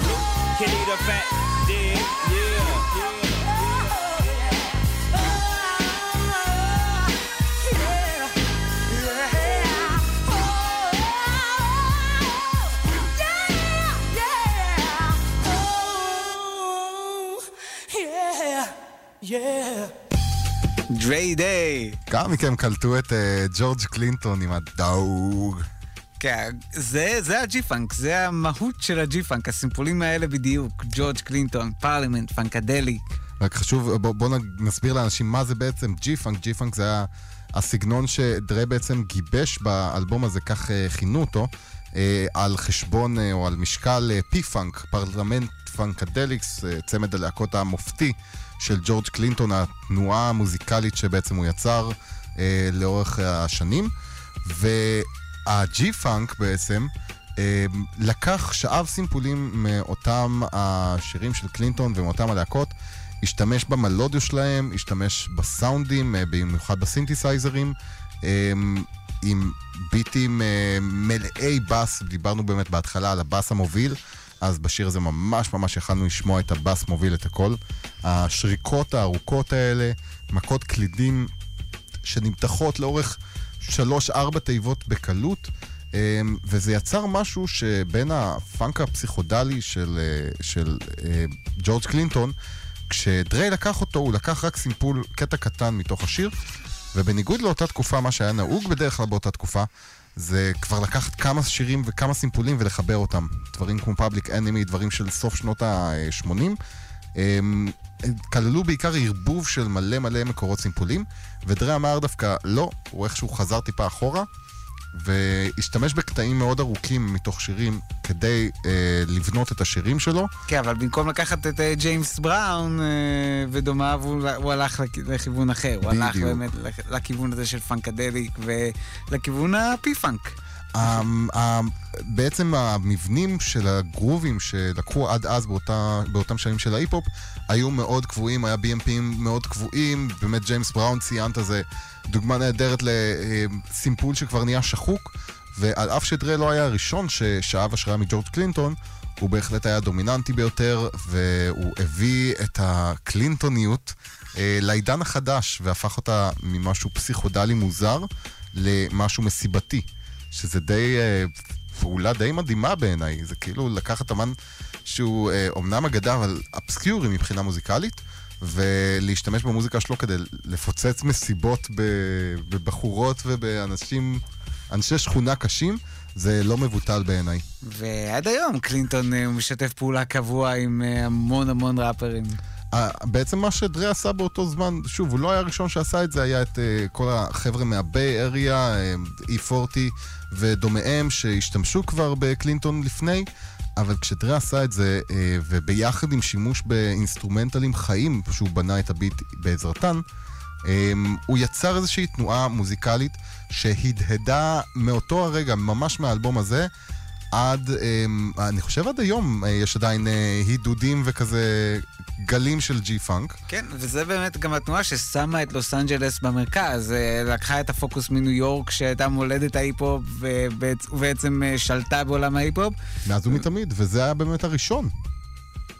Luke can eat a fat dick. Yeah. ג'יי דיי. כמה מכם קלטו את ג'ורג' קלינטון עם הדאוג? כן, זה הג'י-פאנק, זה המהות של הג'י-פאנק, הסימפולים האלה בדיוק, ג'ורג' קלינטון, פרלימנט, פאנקדליק. רק חשוב, בואו נסביר לאנשים מה זה בעצם ג'י-פאנק. ג'י-פאנק זה היה הסגנון שדרי בעצם גיבש באלבום הזה, כך חינו אותו, על חשבון או על משקל פי-פאנק, פרלמנט פאנקדליקס, צמד הלהקות המופתי של ג'ורג' קלינטון, התנועה המוזיקלית שבעצם הוא יצר לאורך השנים. והג'י-פאנק בעצם לקח, שאב סימפולים מאותם השירים של קלינטון ומאותם הלהקות, השתמש במלודיה שלהם, השתמש בסאונדים, במיוחד בסינתסייזרים, עם ביטים מלאי בס. דיברנו באמת בהתחלה על הבס המוביל, אז בשיר הזה ממש יכלנו לשמוע את הבאס מוביל את הכל. השריקות הארוכות האלה, מכות קלידים שנמתחות לאורך 3-4 תיבות בקלות, וזה יצר משהו שבין הפאנק הפסיכודלי של ג'ורג' קלינטון. כשדרי לקח אותו, הוא לקח רק סימפול, קטע קטן מתוך השיר, ובניגוד לאותה תקופה, מה שהיה נהוג בדרך כלל באותה תקופה, זה כבר לקחת כמה שירים וכמה סימפולים ולחבר אותם. דברים כמו Public Enemy, דברים של סוף שנות ה-80, כללו בעיקר ערבוב של מלא מקורות סימפולים, ודרי אמר דווקא לא, הוא איכשהו חזר טיפה אחורה, והשתמש בקטעים מאוד ארוכים מתוך שירים כדי לבנות את השירים שלו. כן, אבל במקום לקחת את ג'יימס בראון ודומיו, הוא הלך לכיוון אחר. הוא הלך באמת לכיוון הזה של פאנקדליק ולכיוון הפי-פאנק. בעצם המבנים של הגרובים שלקחו עד אז באותם שנים של ההיפ-הופ היו מאוד קבועים, היה BMPים מאוד קבועים, באמת ג'יימס בראון ציינת זה דוגמה נהדרת לסימפול שכבר נהיה שחוק, ועל אף שדרי לא היה הראשון ששאב השראה מג'ורג' קלינטון, הוא בהחלט היה דומיננטי ביותר, והוא הביא את הקלינטוניות לעידן החדש והפך אותה ממשהו פסיכודלי מוזר למשהו מסיבתי, שזה די פעולה די מדהימה בעיניי. זה כאילו לקחת אמן שהוא אומנם אגדה, אבל אבסקיורי מבחינה מוזיקלית, ולהשתמש במוזיקה שלו כדי לפוצץ מסיבות בבחורות ובאנשים, אנשי שכונה קשים, זה לא מבוטל בעיניי. ועד היום קלינטון הוא משתף פעולה קבוע עם המון המון ראפרים. בעצם מה שדרי עשה באותו זמן, שוב, הוא לא היה הראשון שעשה את זה, היה את כל החבר'ה מהבי אריה, E40 ודומיהם שהשתמשו כבר בקלינטון לפני, אבל כשדרי עשה את זה, וביחד עם שימוש באינסטרומנטלים חיים, שהוא בנה את הביט בעזרתן, הוא יצר איזושהי תנועה מוזיקלית שהדהדה מאותו הרגע, ממש מהאלבום הזה, עד, אני חושב עד היום יש עדיין הידודים וכזה גלים של ג'י-פאנק. כן, וזה באמת גם התנועה ששמה את לוס אנג'לס במרכז, לקחה את הפוקוס מניו יורק שהייתה מולדת ההיפ-הופ ובעצם שלטה בעולם ההיפ-הופ. מאז ומתמיד, וזה היה באמת הראשון.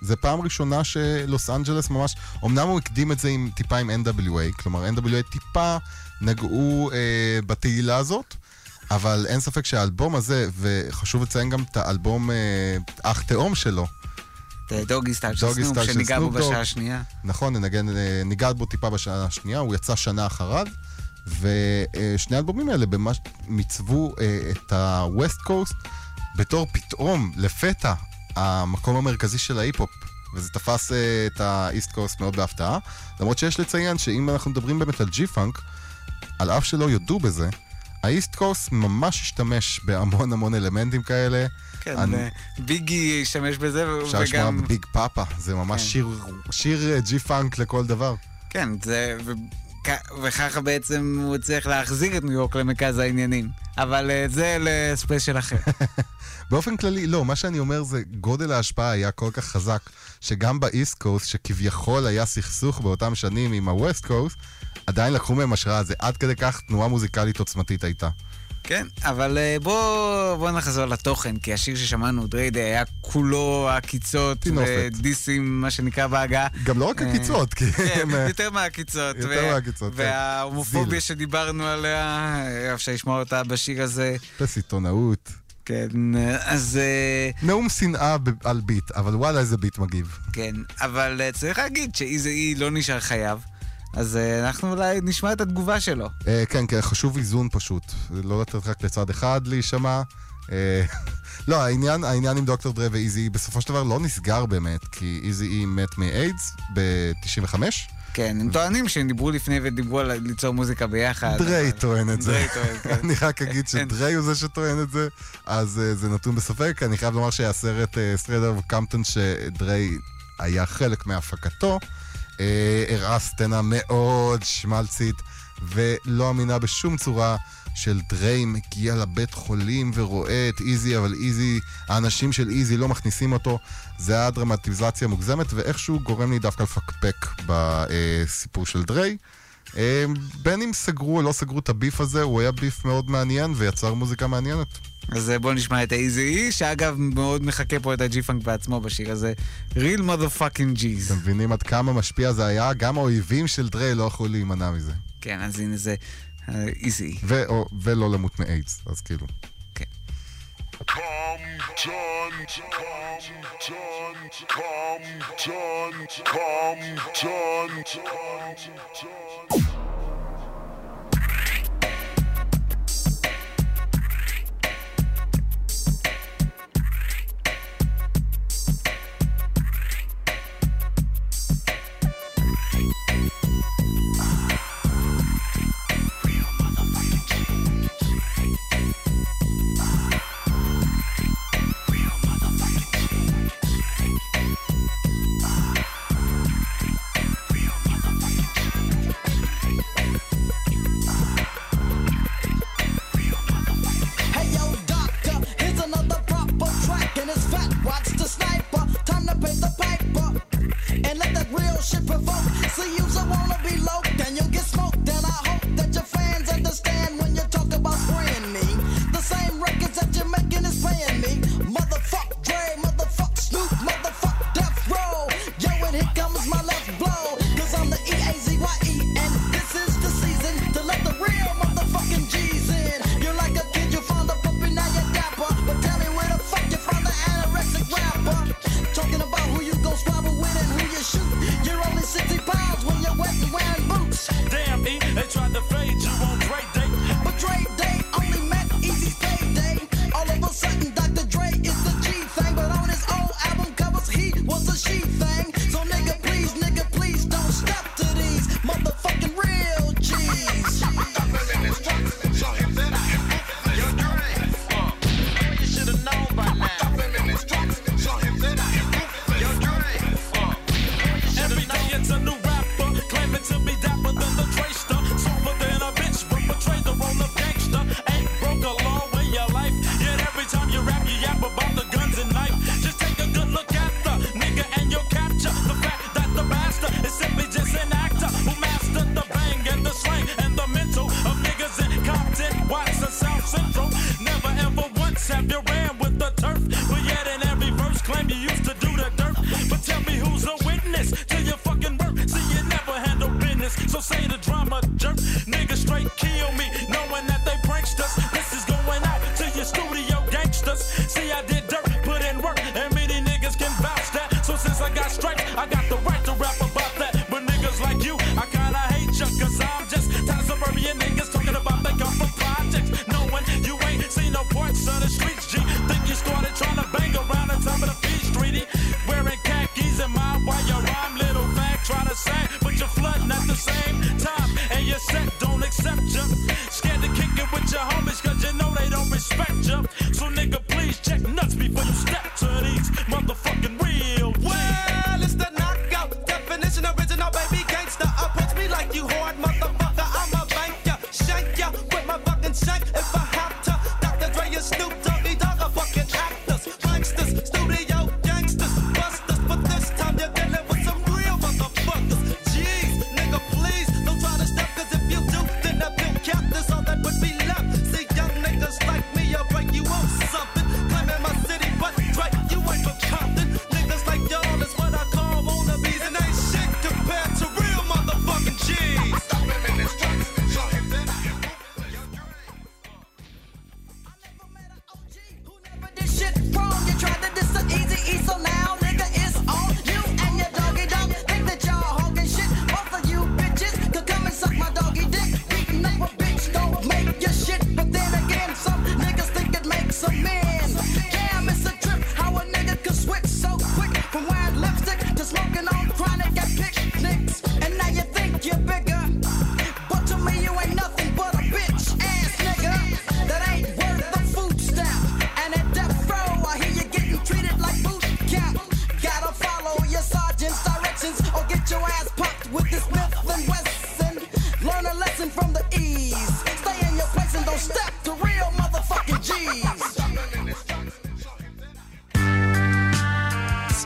זה פעם ראשונה שלוס אנג'לס ממש, אמנם הוא הקדים את זה עם טיפה עם NWA, כלומר NWA טיפה נגעו בתהילה הזאת, אבל אין ספק שהאלבום הזה, וחשוב לציין גם את האלבום אח תאום שלו. דוגי סטייל של סנופ, שניגע בו בשעה השנייה. נכון, ניגע בו טיפה בשעה השנייה, הוא יצא שנה אחריו, ושני האלבומים האלה ממש מיצבו את ה-West Coast בתור פתאום, לפתע, המקום המרכזי של ההיפ-הופ, וזה תפס את ה-East Coast מאוד בהפתעה, למרות שיש לציין שאם אנחנו מדברים באמת על ג'י-פאנק, על אף שלא יודו בזה, האיסט קוסט ממש השתמש בהמון המון אלמנטים כאלה. כן, ביגי השתמש בזה. אפשר לשמוע ביג פאפה, זה ממש שיר ג'י-פאנק לכל דבר. כן, וככה בעצם הוא צריך להחזיר את ניו יורק למרכז העניינים, אבל זה לספיישל אחר. באופן כללי, לא, מה שאני אומר זה גודל ההשפעה היה כל כך חזק, שגם באיסט קוסט, שכביכול היה סכסוך באותם שנים עם הווסט קוסט, עדיין לקחו מהם השראה הזה, עד כדי כך תנועה מוזיקלית עוצמתית הייתה. כן, אבל בוא נחזור לתוכן, כי השיר ששמענו, דריידי, היה כולו הקיצות ודיסים, מה שנקרא בהגה. גם לא רק הקיצות, כי הם... יותר מהקיצות. וההומופוביה שדיברנו עליה, אפשר לשמוע אותה בשיר הזה. בסיטונאות. כן, אז... נאום שנאה על ביט, אבל וואלה איזה ביט מגיב. כן, אבל צריך להגיד שאיזה אי לא נשאר חייו, אז אנחנו אולי נשמע את התגובה שלו. כן, כן, חשוב איזון פשוט. לא לתת רק לצד אחד להישמע. לא, העניין עם דוקטור דרי ואיזי בסופו של דבר לא נסגר באמת, כי איזי מת מאיידס ב-95. כן, הם טוענים שהם דיברו לפני ודיברו על ליצור מוזיקה ביחד. דרי טוען את זה. אני רק אגיד שדרי הוא זה שטוען את זה, אז זה נתון בספק. אני חייב לומר שהסרט סטרייט קמפטון שדרי היה חלק מהפקתו, הראה סצנה מאוד שמלצית ולא אמינה בשום צורה של דרי מגיע לבית חולים ורואה את איזי, אבל איזי, האנשים של איזי לא מכניסים אותו. זה היה דרמטיזציה מוגזמת ואיכשהו גורם לי דווקא לפקפק בסיפור של דרי. בין אם סגרו או לא סגרו את הביף הזה, הוא היה ביף מאוד מעניין ויצר מוזיקה מעניינת. אז בואו נשמע את האיזי, שאגב מאוד מחכה פה את הג'י-פאנק בעצמו בשיר הזה, Real Motherfucking G's. אתם מבינים עד כמה משפיע זה היה, גם האויבים של דרי לא יכולו להימנע מזה. כן, אז הנה זה איזי. ולא למות מאיידס, אז כאילו. כן. Real motherfucking G's. shit provoked. See, you's a wannabe low, then you'll get smoked. And I hope that your fans understand when you talk about spraying me. The same records that you're making is paying me. Motherfuck Dre, motherfuck Snoop, motherfuck Death Row. Yo, and here comes my left blow. Cause I'm the E-A-Z-Y-E, and this is the season to let the real motherfucking G's in. You're like a kid, you found a puppy, now you're dapper. But tell me where the fuck you found the anorexic rapper. Talking about who you gon' squabble with and who you shoot. You're only 60 pounds when you're wet and wearing boots. Damn, E, they tried to fade you on Dre Day. But Dre Day only meant Easy's payday. All of a sudden, Dr. Dre is the G thing. But on his old album covers, he was a she thing. So nigga, please don't step to these motherfucking real G's.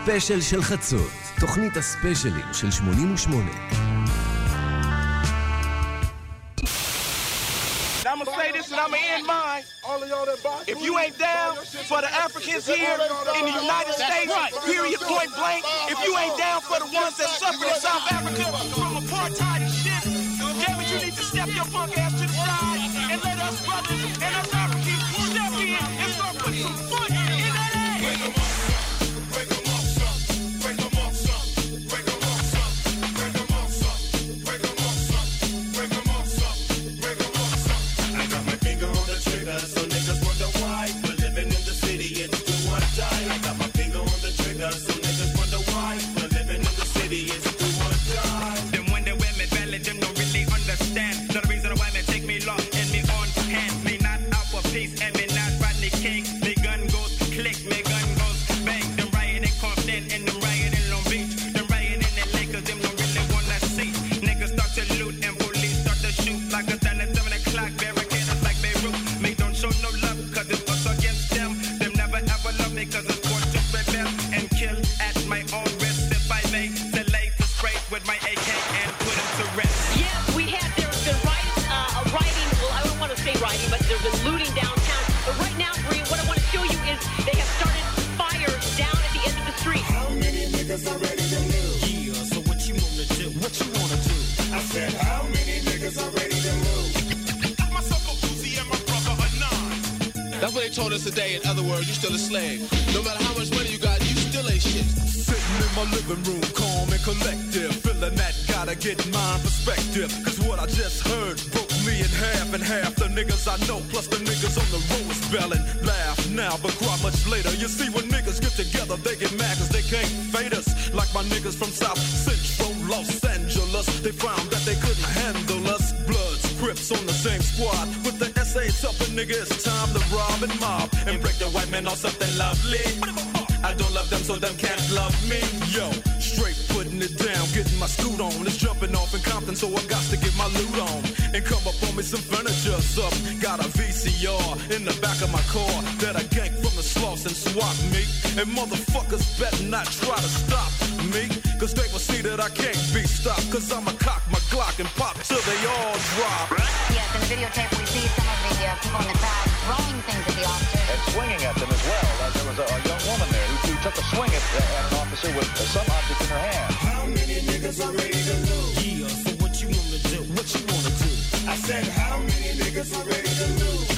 ספיישל של חצות, תוכנית הספיישלים של 88. I'm gonna say this and I'm gonna end mine. If you ain't down for the Africans here in the United States, period, point blank. If you ain't down for the ones that suffered in South Africa from apartheid and shit, damn it, you need to step your punk ass to the side and let us brothers and us Africans step in and start putting some foot in that ass. Then when the women valid, them don't really understand. The reason why men niggas are ready to move? Yeah, so what you wanna do? What you wanna do? I said, how many niggas are ready to move? Got myself a Uzi and my brother a 9. That's what they told us today. In other words, you still a slave. No matter how much money you got, you still ain't shit. Sitting in my living room, calm and collective, feeling that gotta get my perspective. Cause what I just heard broke me in half, and half the niggas I know, plus the niggas on the road is bellin'. Laugh now, but cry much later. You see, when niggas get together, they get mad cause they can't fade us. Like my niggas from South Central Los Angeles, they found that they couldn't handle us. Bloods, Crips on the same squad, with the essays up, a nigga, it's time to rob and mob and break the white man off something lovely. I don't love them, so them can't love me. Yo, straight putting it down, getting my scoot on. It's jumping off in Compton, so I got to get my loot on. And come up on me some furniture, up. Got a VCR in the back of my car that I ganked from the sloths and swap me. And motherfuckers better not try to stop me, cause they will see that I can't be stopped. Cause I'ma cock my Glock and pop till they all drop. Yes, in the videotape we see some of the people in the crowd throwing things at the officer. And swinging at them as well. There was a young woman there who took a swing at an officer with some object in her hand. How many niggas are ready to lose? Yeah, so what you wanna do? What you wanna do? I said, how many niggas are ready to lose?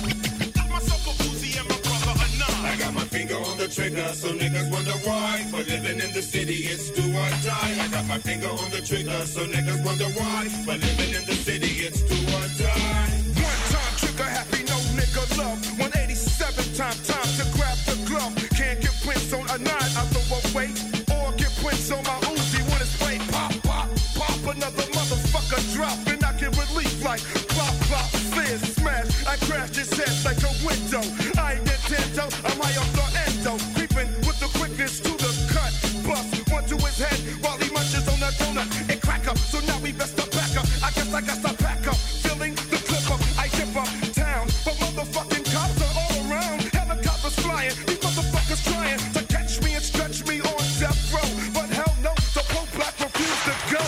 Got myself a Uzi and my brother a 9. I got my finger on the trigger, so niggas wonder why. For living in the city, it's do or die. I got my finger on the trigger, so niggas wonder why. For living in the city, it's do or die. One time trigger happy, no nigga love. 187 time to grab the glove. Can't get prints on a 9, I throw away. Or get prints on my Uzi when it's played. Pop, pop, pop, another motherfucker drop. And I can relief like plop, plop, fizz, smash. I crash his head like a window. I ain't Nintendo, I'm high off the endo. Creeping with the quickness to the cut. Bust one to his head while he munches on a donut and crack up. So now we best to back up. I guess I got to pack up. Feeling the clip up, I dip up town. But motherfucking cops are all around. Helicopters flying, these motherfuckers trying to catch me and stretch me on death row. But hell no, the pro-black refuse to go.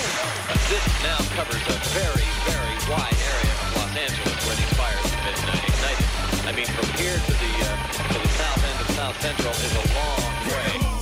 This now covers a very, very wide area of Los Angeles where these fires have been ignited. I mean, from here to the south end of South Central is a long way.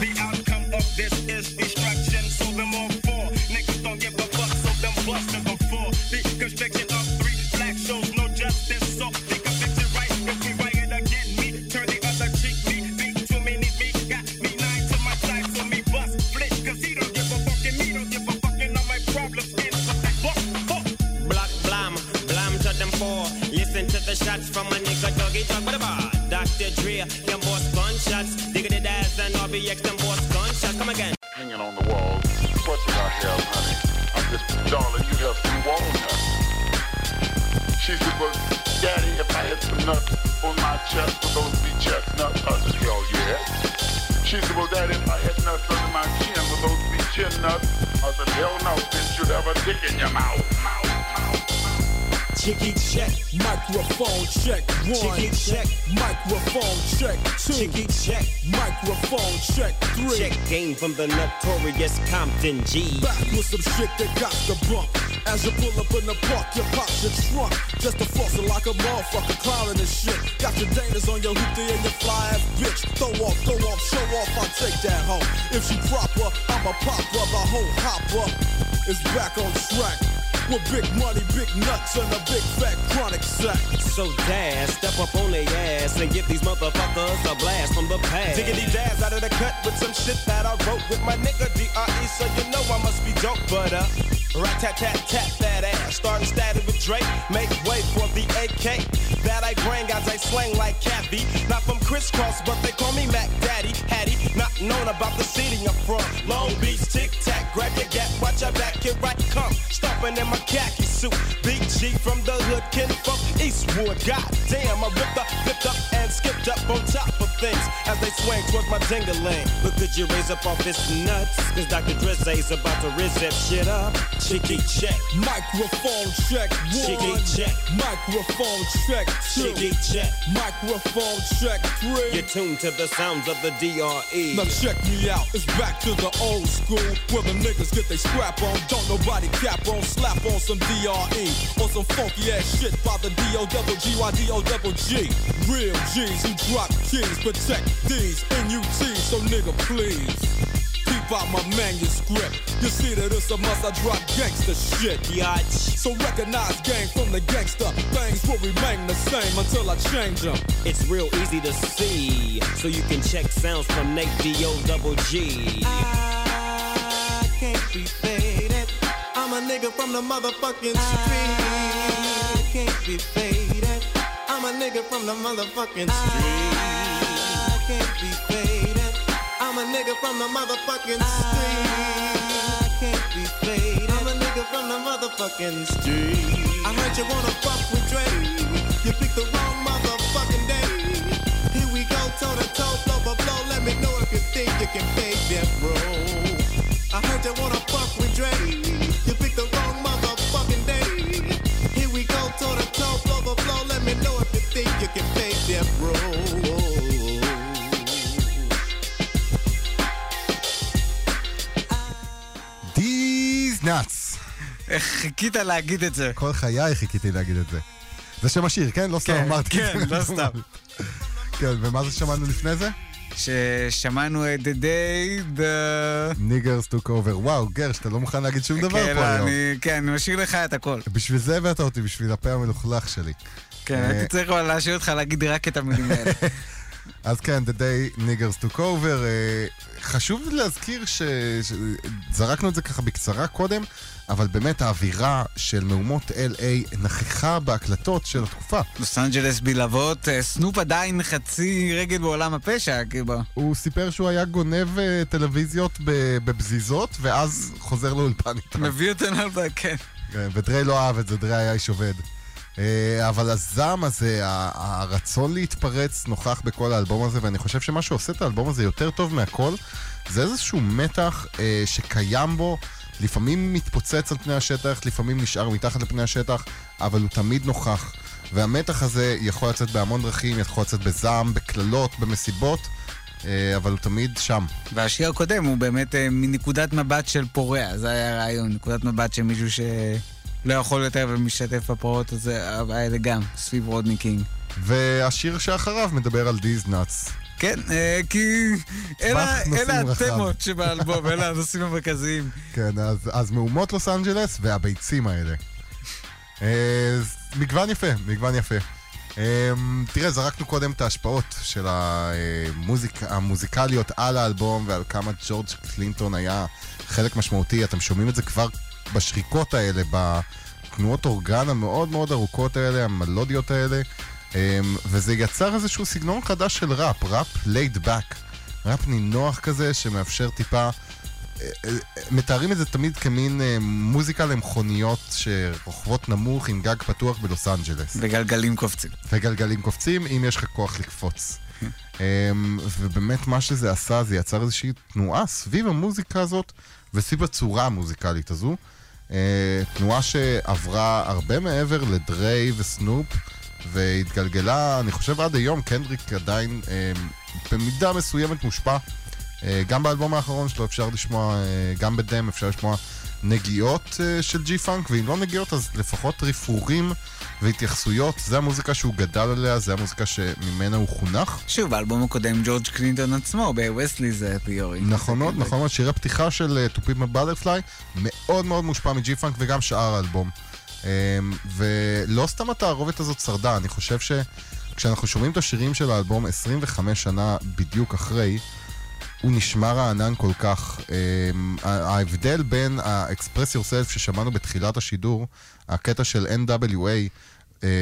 The outcome of this is destruction, so them all fall. Niggas don't give a fuck, so them busters are full. The constriction of 3 black shows no justice, so the conviction right. If we riot again, me turn the other cheek, me beat too many, me got me 9 to my side, so me bust flip. Cause he don't give a fuck and me don't give a fuck and all my problems in. So that fuck. Block blam, blam to them 4. Listen to the shots from my nigga Doggy Dog. What about Dr. Dre, them boss gunshots. Diggity dads and RBX, them boss gunshots. Come again. Hanging on the walls. What's in our hell, honey? I'm just, darling, you have 3 walls, honey. She said, well, daddy, if I had some nuts on my chest, would those be chestnuts? I said, hell yeah. She said, well, daddy, if I had nuts under my chin, would those be chin nuts? I said, hell no, bitch, you'd have a dick in your mouth. Jiggy check, microphone check, 1. Jiggy check, microphone check, 2. Jiggy check, microphone check, 3. Check game from the notorious Compton G. Back with some shit that got the bump. As you pull up in the park, your pops your trunk. Just a flossing like a motherfucker, clowning and shit. Got your dangers on your hoopty and your fly ass bitch. Throw off, show off, I'll take that home. If she proper, I'ma pop her, the whole hopper is back on track. With big money, big nuts, and a big fat chronic sack. So Daz, step up on their ass and give these motherfuckers a blast from the past. Diggity Daz out of the cut with some shit that I wrote with my nigga D.R.E. So you know I must be dope, but rat-tat-tat-tat that ass. Starting static with Drake, make way for the AK. That I bring as I slang like Kathy. Not from crisscross, but they call me Mac Daddy, Hattie. Not known about the city I'm from. Long Beach, tic-tac, grab your gap, watch your back, get right, come. Stomping in my khaki suit, Big G from the hood, Ken from Eastwood. God damn, I flipped up and skipped up on top of things as they swing towards my ding-a-ling. But could you raise up off this nuts? Cause Dr. Dre's about to rizz that shit up. Chicky check. Microphone check one. Chicky check. Microphone check two. Chicky check. Microphone check three. You're tuned to the sounds of the DRE. Now check me out. It's back to the old school where the niggas get they scrap on. Don't nobody cap on. Slap on some DRE or some funky ass shit by the D-O-double-G-Y-D-O-double-G. Real G's who drop keys. Protect these N-U-T's. So nigga please out my manuscript. You see that it's a must. I drop gangster shit. Yach. So recognize gang from the gangster. Things will remain the same until I change them. It's real easy to see. So you can check sounds from Nate D-O-double-G. I can't be faded. I'm a nigga from the motherfucking street. I can't be faded. I'm a nigga from the motherfucking street. I can't be faded. I'm a nigga from the motherfucking street. I can't be played. I'm a nigga from the motherfucking street. I heard you wanna fuck with Dre. You picked the wrong motherfucking day. Here we go, toe to toe, blow for blow. Let me know if you think you can fake that, bro. I heard you wanna fuck with Dre. You picked the wrong motherfucking day. Here we go, toe to toe, blow for blow. Let me know if you think you can fake that, bro. נאץ. איך חיכית להגיד את זה? כל חיי חיכיתי להגיד את זה. זה שם השיר, כן? לא סתם אמרתי. כן, לא סתם. כן, ומה זה שמענו לפני זה? ששמענו את The Day The Niggers Took Over. וואו, גרש, אתה לא מוכן להגיד שום דבר פה היום. כן, אני משאיר לך את הכל. בשביל זה הבאת אותי, בשביל הפה המלוכלך שלי. כן, הייתי צריך להשאיר אותך להגיד רק את המילים האלה. אז כן, The Day Niggers Took Over. חשוב להזכיר שזרקנו את זה ככה בקצרה קודם, אבל באמת האווירה של מהומות LA נכחה בהקלטות של התקופה. לוס אנג'לס בלהבות, סנופ עדיין חצי רגל בעולם הפשע. הוא סיפר שהוא היה גונב טלוויזיות בבזיזות, ואז חוזר לאולפן איתם. מביא אותנו לאולפן, כן. ודרי לא אהב את זה, דרי היה איש עובד. אבל הזעם הזה, הרצון להתפרץ נוכח בכל האלבום הזה, ואני חושב שמה שעושה את האלבום הזה יותר טוב מהכל, זה איזשהו מתח שקיים בו, לפעמים מתפוצץ על פני השטח, לפעמים נשאר מתחת לפני השטח, אבל הוא תמיד נוכח. והמתח הזה יכול לצאת בהמון דרכים, יכול לצאת בזעם, בקללות, במסיבות, אבל הוא תמיד שם. והשיר הקודם הוא באמת מנקודת מבט של פורע, זה היה רעיון, נקודת מבט של מישהו ש... לא יכול יותר ומשתף הפרעות האלה גם, סביב רודני קינג. והשיר שאחריו מדבר על These Nuts. כן, כי אלה התמות שבאלבום, אלה הנושאים המרכזיים. כן, אז מהומות לוס אנג'לס והביצים האלה. מגוון יפה, מגוון יפה. תראה, זרקנו קודם את ההשפעות של המוזיקליות על האלבום ועל כמה ג'ורג' קלינטון היה חלק משמעותי. אתם שומעים את זה כבר בשריקות האלה, בתנועות אורגן המאוד מאוד ארוכות האלה, המלודיות האלה, וזה יצר איזשהו סגנון חדש של ראפ, ראפ laid back, ראפ נינוח כזה שמאפשר טיפה, מתארים את זה תמיד כמין מוזיקה למכוניות שרוכבות נמוך עם גג פתוח בלוס אנג'לס. וגלגלים קופצים. וגלגלים קופצים, אם יש לך כוח לקפוץ. ובאמת מה שזה עשה, זה יצר איזושהי תנועה סביב המוזיקה הזאת, וסביב הצורה המוזיקלית הזו, תנועה שעברה הרבה מעבר לדרי וסנופ, והתגלגלה, אני חושב עד היום, קנדריק עדיין במידה מסוימת מושפע, גם באלבום האחרון שלו אפשר לשמוע, גם בדם אפשר לשמוע נגיעות של ג'י-פאנק, ואם לא נגיעות אז לפחות רפורים והתייחסויות, זה המוזיקה שהוא גדל עליה, זה המוזיקה שממנה הוא חונך. שוב, באלבום הקודם ג'ורג' קלינטון עצמו, בווסלי זה תיאורי. נכון מאוד, נכון מאוד, שירי פתיחה של טופיפ מבאטרפליי, מאוד מאוד מושפע מג'י-פאנק וגם שאר האלבום. ולא סתם התערובת הזאת שרדה, אני חושב שכשאנחנו שומעים את השירים של האלבום 25 שנה בדיוק אחרי, הוא נשמע רענן כל כך. ההבדל בין ה-Express Yourself ששמענו בתחילת השידור, הקטע של NWA,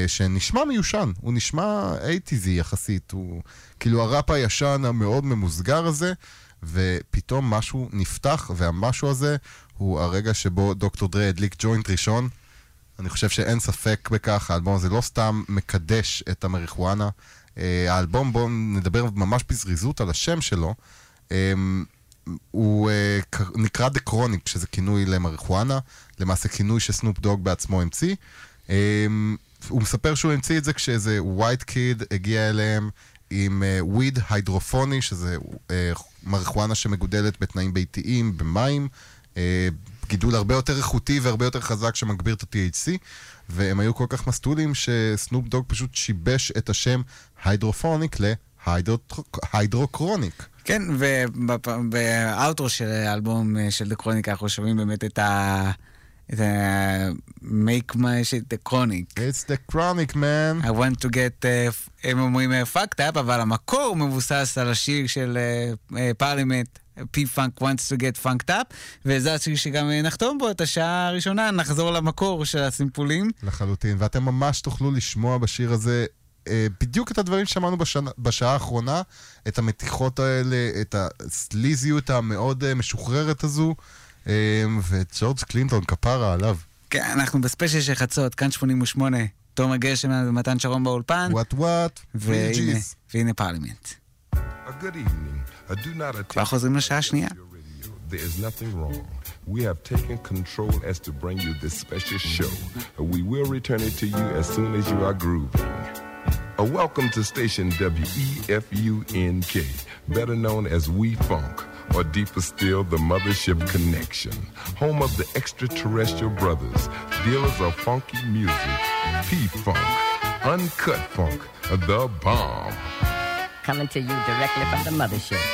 שנשמע מיושן, הוא נשמע 80s יחסית, הוא כאילו הראפ הישן המאוד ממוסגר הזה, ופתאום משהו נפתח, והמשהו הזה הוא הרגע שבו דוקטור דרי הדליק ג'וינט ראשון. אני חושב שאין ספק בכך, האלבום הזה לא סתם מקדש את המריחואנה. האלבום, בואו נדבר ממש בזריזות על השם שלו, הוא נקרא דה קרוניק, שזה כינוי למריחואנה, למעשה כינוי שסנופ דוג בעצמו המציא. הוא מספר שהוא המציא את זה כשאיזה ווייט קיד הגיע אליהם עם וויד היידרופוני, שזה מריחואנה שמגודלת בתנאים ביתיים, במים, גידול הרבה יותר איכותי והרבה יותר חזק שמגביר את ה-THC, והם היו כל כך מסטולים שסנופ דוג פשוט שיבש את השם היידרופוניק להיידרוקרוניק. כן, ובאוטרו של האלבום של The Chronic אנחנו שומעים באמת את ה... make my shit the chronic. It's the chronic, man. I want to get, הם אומרים fucked up, אבל המקור מבוסס על השיר של פרלימנט, P-Funk wants to get funked up, וזה השיר שגם נחתום בו את השעה הראשונה, נחזור למקור של הסימפולים. לחלוטין, ואתם ממש תוכלו לשמוע בשיר הזה בדיוק את הדברים ששמענו בשעה האחרונה, את המתיחות האלה, את הסליזיות המאוד משוחררת הזו, וג'ורג' קלינטון כפרה עליו. כן, אנחנו בספיישל של חצות, כאן 88, תום הגשם ומתן שרון באולפן. והנה פרלימנט. כבר חוזרים לשעה השנייה. There is nothing wrong. We have taken control as to bring you this special show. We will return it to you as soon as you are grooving. A welcome to station WEFUNK, better known as We Funk, or deeper still, the Mothership Connection, home of the extraterrestrial brothers, dealers of funky music, P-Funk, Uncut Funk, the bomb. Coming to you directly from the Mothership,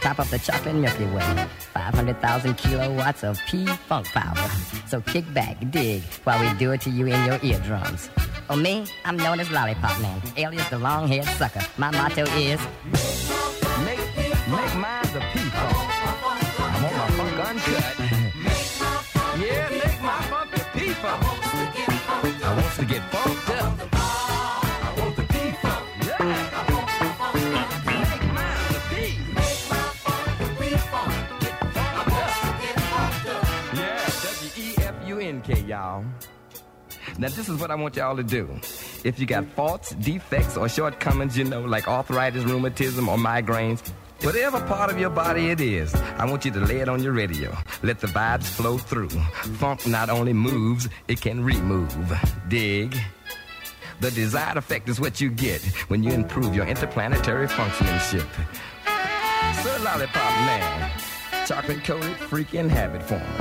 top of the chocolate Milky Way, 500,000 kilowatts of P-Funk power. So kick back, dig, while we do it to you in your eardrums. For me, I'm known as Lollipop Man, alias the long-haired sucker. My motto is, make mine the people. I want my funk uncut. Yeah, make my funk the people. I want to get funked up. I want the people. Yeah. Make mine the people. Make my funk the people. Get funked up. Get funked up. Yeah, W-E-F-U-N-K, y'all. Now, this is what I want y'all to do. If you got faults, defects, or shortcomings, you know, like arthritis, rheumatism, or migraines, whatever part of your body it is, I want you to lay it on your radio. Let the vibes flow through. Funk not only moves, it can remove. Dig? The desired effect is what you get when you improve your interplanetary functioningship. Sir Lollipop Man, chocolate-coated freaking habit form.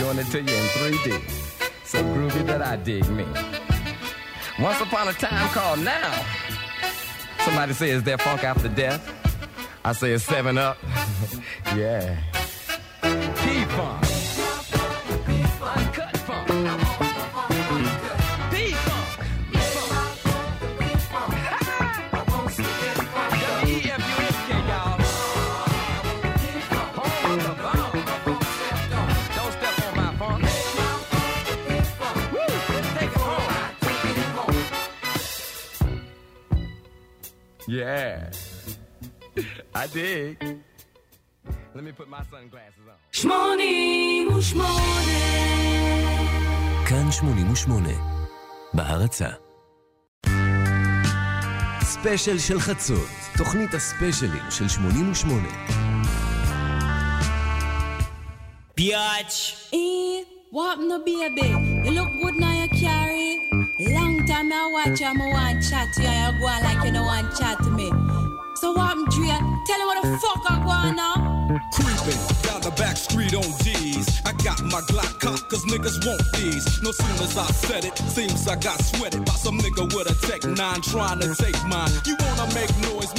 Doing it to you in 3D. So groovy that I dig me. Once upon a time called now. Somebody says, is there funk after death? I say it's 7 Up. Yeah. P-Funk. Uncut funk. P-Funk. E-F-U-N-K, y'all. Hold the bomb. Don't step on my funk. Yeah, I dig. Let me put my sunglasses on. 88 כאן 88 בהרצה ספיישל של חצות, תוכנית הספיישלים של 88. Biatch what no baby, you look good now you carry. Long time I watch you, I want chat to you, I go on like you don't want chat to me. So what I'm doing, tell me what the fuck I go on now. Creeping down the back street on D's. I got my Glock cocked cause niggas want these. No sooner as I said it, seems I got sweated by some nigga with a Tech-9 trying to take mine. You wanna make noise,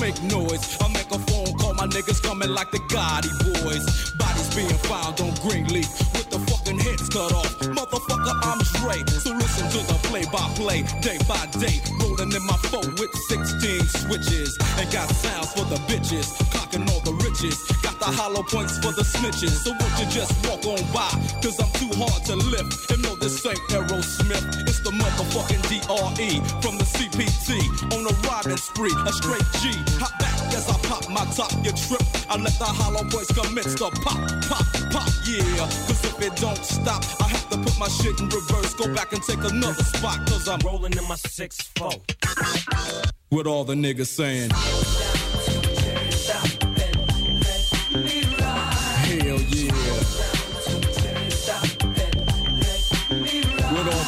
I'll make a phone call, my niggas coming like the Gotti boys. Bodies being found on Greenleaf with the fucking heads cut off. Motherfucker, I'm Dre, so listen to the play-by-play, day by day. Rolling in my phone with 16 switches, and got sounds for the bitches, cocking all the riches. Got the hollow points for the snitches, so won't you just walk on by, cause I'm too hard to lift. And no, this ain't Aerosmith, it's the motherfucking DRE from the CPT, on a robbing spree, a straight G. Hop back as I pop my top, you trip, I let the hollow boys commence to pop, pop, pop, yeah. Cause if it don't stop, I have to put my shit in reverse, go back and take another spot, cause I'm rolling in my 6-4 with all the niggas saying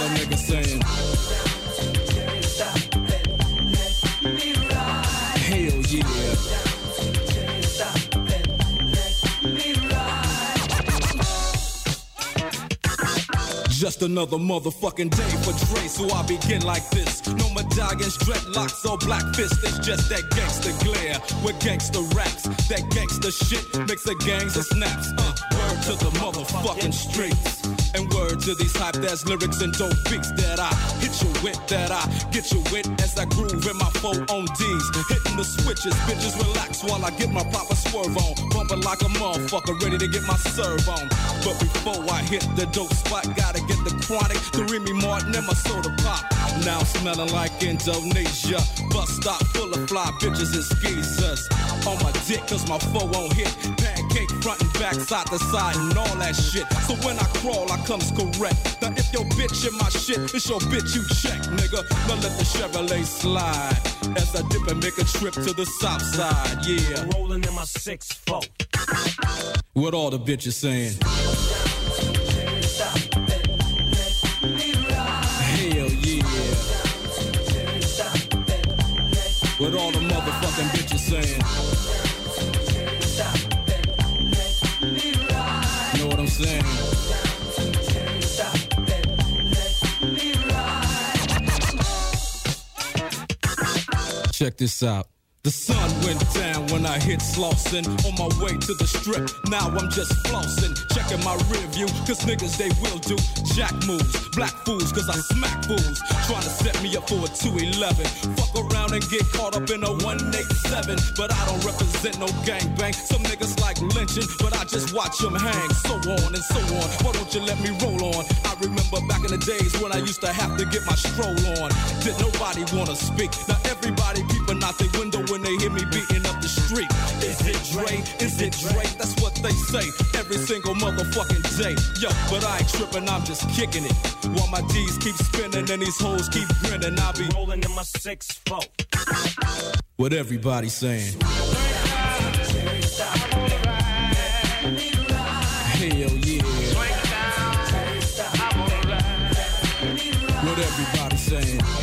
a nigga saying, hell yeah. Stop and let me ride. Just another motherfucking day for Dre, so I begin like this. No medallions, dreadlocks, or black fists. It's just that gangster glare with gangster raps. That gangster shit makes the gangs of snaps. Word to the motherfucking streets. And word to these hype-ass lyrics and dope beats that I hit you with, that I get you with as I groove in my 4 on D's. Hitting the switches, bitches relax while I get my proper swerve on. Bumping like a motherfucker, ready to get my serve on. But before I hit the dope spot, gotta get the chronic, the Remy Martin and my soda pop. Now I'm smelling like Indonesia. Bus stop full of fly bitches and skeezers. On my dick, cause my 4 won't hit. Pancake front and back, side to side, and all that shit. So when I crawl, I comes correct. Now if your bitch in my shit, it's your bitch you check, nigga. Now let the Chevrolet slide as I dip and make a trip to the south side, yeah. Rolling in my 6-4. What all the bitches saying? Hell yeah. What all the motherfucking bitches saying? Know what I'm saying? Check this out. The sun went down when I hit Slauson. On my way to the strip, now I'm just flossing. Checking my rear view, cause niggas they will do jack moves. Black fools, cause I smack fools. Trying to set me up for a 211. Fuck around and get caught up in a 187. But I don't represent no gangbang. Some niggas like lynching, but I just watch them hang. So on and so on, why don't you let me roll on? I remember back in the days when I used to have to get my stroll on. Did nobody wanna speak? Now everybody peeping out their window when they hear me beating up the street. Is it Dre? Is it Dre? That's what they say every single motherfucking day. Yo, but I ain't tripping, I'm just kicking it. While my D's keep spinning and these hoes keep grinning, I'll be rolling in my 6-4. What everybody's saying. Hell yeah. What everybody's saying. Hell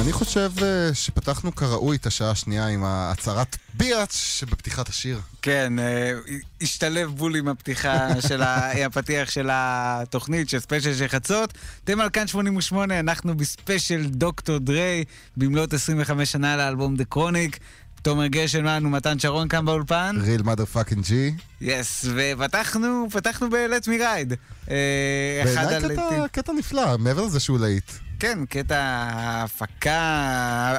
אני חושב שפתחנו כראוי את השעה השנייה עם ההצהרת ביאץ' שבפתיחת השיר. כן, השתלב בול עם הפתיחה של הפתיח של התוכנית, של ספיישל של חצות. אתם על כאן 88, אנחנו בספיישל דוקטור דרי, במלאות 25 שנה לאלבום דה קרוניק. תומר גרשנמן ומתן שרון כאן באולפן. ריל מאדר פאקינג ג'י. יס, ופתחנו ב-Let Me Ride. בעיניי קטע נפלא, מעבר לזה שהוא להיט. כן, קטע ההפקה,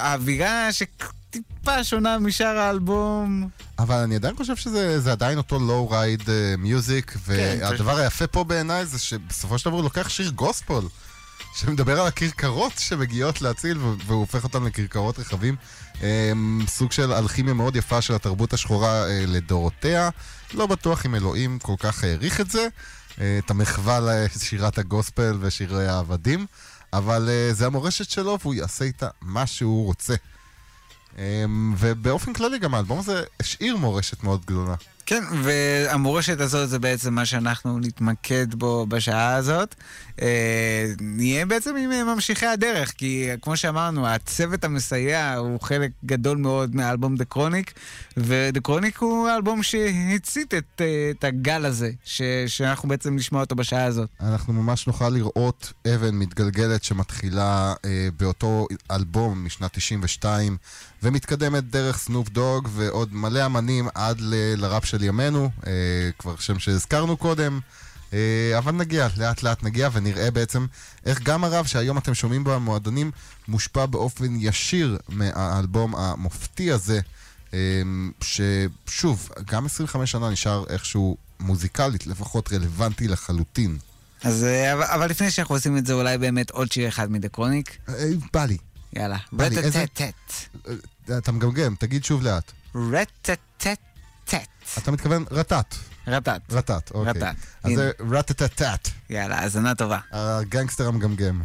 האווירה שטיפה שונה משאר האלבום. אבל אני עדיין חושב שזה עדיין אותו לואו רייד מיוזיק, והדבר היפה פה בעיניי זה שבסופו של דבר הוא לוקח שיר גוספול, שמדבר על הכרכרות שמגיעות להציל, והוא הופך אותן לכרכרות רחבים. סוג של אלכימיה מאוד יפה של התרבות השחורה לדורותיה. לא בטוח אם אלוהים כל כך העריך את זה, את המחווה לשירת הגוספל ושירי העבדים, אבל זה המורשת שלו והוא יעשה איתה מה שהוא רוצה. ובאופן כללי גם האלבום הזה השאיר מורשת מאוד גדולה. כן, והמורשת הזאת זה בעצם מה שאנחנו נתמקד בו בשעה הזאת. נהיה בעצם עם ממשיכי הדרך, כי כמו שאמרנו, הצוות המסייע הוא חלק גדול מאוד מהאלבום דה קרוניק, ודה קרוניק הוא האלבום שהצית את הגל הזה, שאנחנו בעצם נשמע אותו בשעה הזאת. אנחנו ממש נוכל לראות אבן מתגלגלת שמתחילה באותו אלבום משנת 92, ומתקדמת דרך סנופ דוג ועוד מלא אמנים עד לראפ של ימינו, כבר שם שהזכרנו קודם, אבל נגיע, לאט לאט נגיע ונראה בעצם איך גם הראפ שהיום אתם שומעים בו המועדונים מושפע באופן ישיר מהאלבום המופתי הזה, ששוב, גם 25 שנה נשאר איכשהו מוזיקלית, לפחות רלוונטי לחלוטין. אז, אבל לפני שאנחנו עושים את זה, אולי באמת עוד שיר אחד מדקרוניק. בא לי. יאללה. רטטטט. אתה מגמגם, תגיד שוב לאט. רטטטט. אתה מתכוון רטט. רטט. רטט, אוקיי. אז זה רטטטט. יאללה, הזנה טובה. הגנגסטר המגמגם.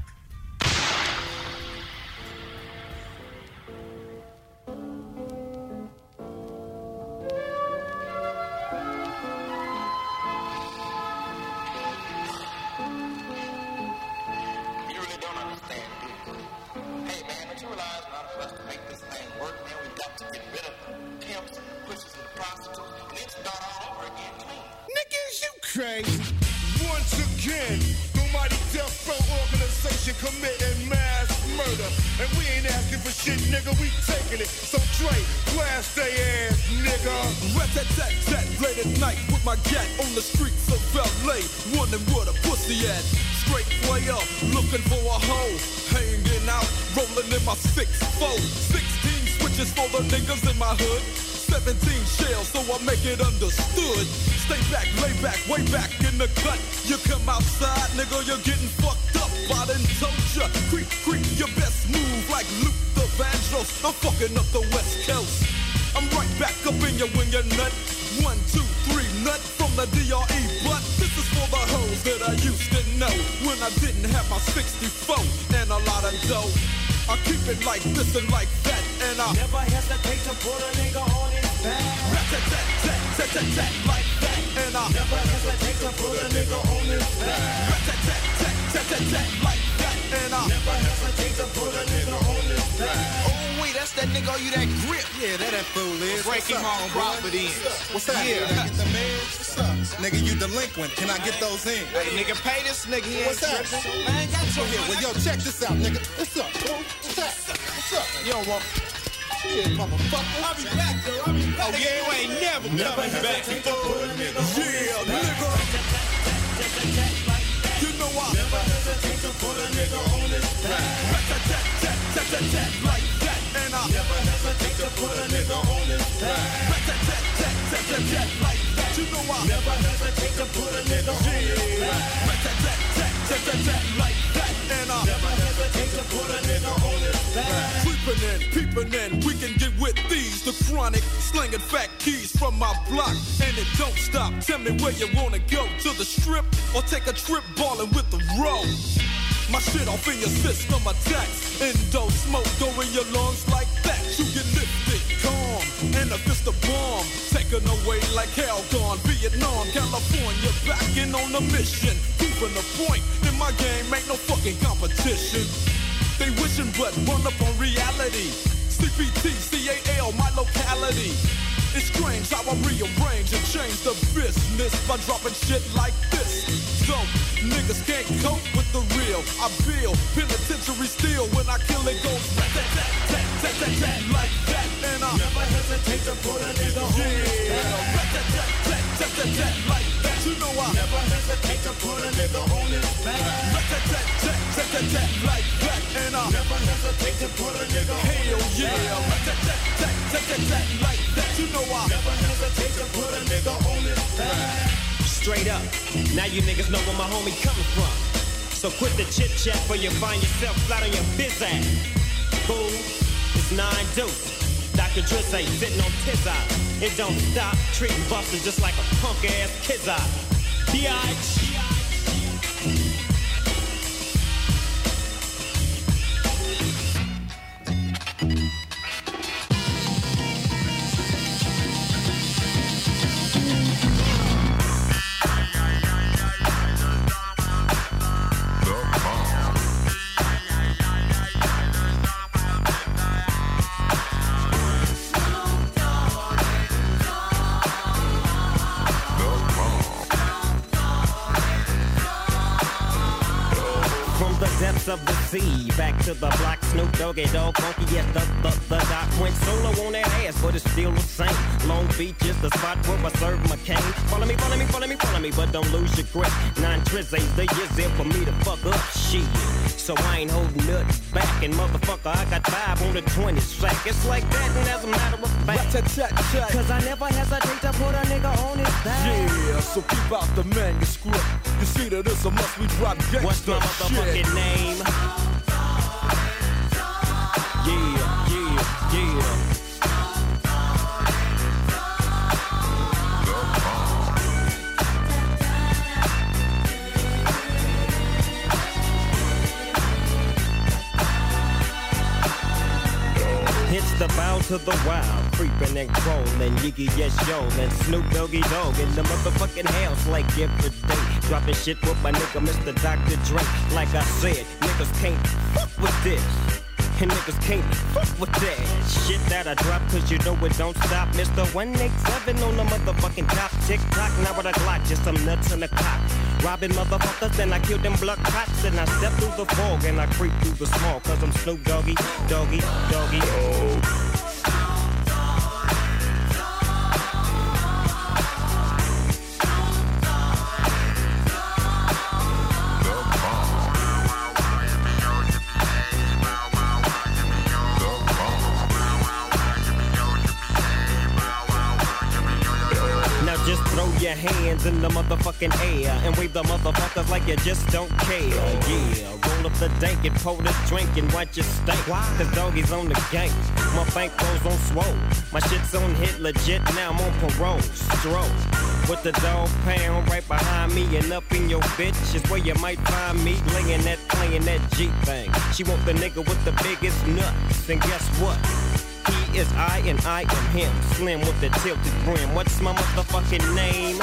To the block, Snoop Doggy Dogg, funky as the doc. Went solo on that ass, but it's still the same. Long Beach is the spot where I serve my cane. Follow me, follow me, follow me, follow me, but don't lose your grip. 9 trizzies, they is there for me to fuck up shit. so I ain't holding nothing back. And motherfucker, I got vibe on the 20 sack. It's like that, and as a matter of fact, cause I never hesitate to put a nigga on his back. Yeah, so keep out the manuscript. You see that it's a must we drop gangsta. What's my motherfucking shit? Name? Yeah, yeah, yeah. The bow to the wild, creeping and crawling, Yiggy yes yo, and Snoop Doggy Dogg in the motherfucking house like every day, dropping shit with my nigga Mr. Dr. Dre. Like I said, niggas can't fuck with this. And niggas can't fuck with that shit that I drop, cause you know it don't stop. Mr. 187 on the motherfucking top. Tick tock, now with a Glock, just some nuts in a cock. Robbing motherfuckers and I kill them blood cops. And I step through the fog and I creep through the small, cause I'm Snoop Doggy, Doggy, Doggy, oh. Just throw your hands in the motherfucking air and wave the motherfuckers like you just don't care. Yeah, roll up the dank and pour this drink and watch it stink. Why? Cause doggies on the gang. My bank rolls on swole. My shit's on hit legit, now I'm on parole. Stroke with the dog pound right behind me and up in your bitch is where you might find me. Laying that, playing that G thing. She want the nigga with the biggest nuts. And guess what? He is I and I am him. Slim with the tilted brim. What's my motherfucking name?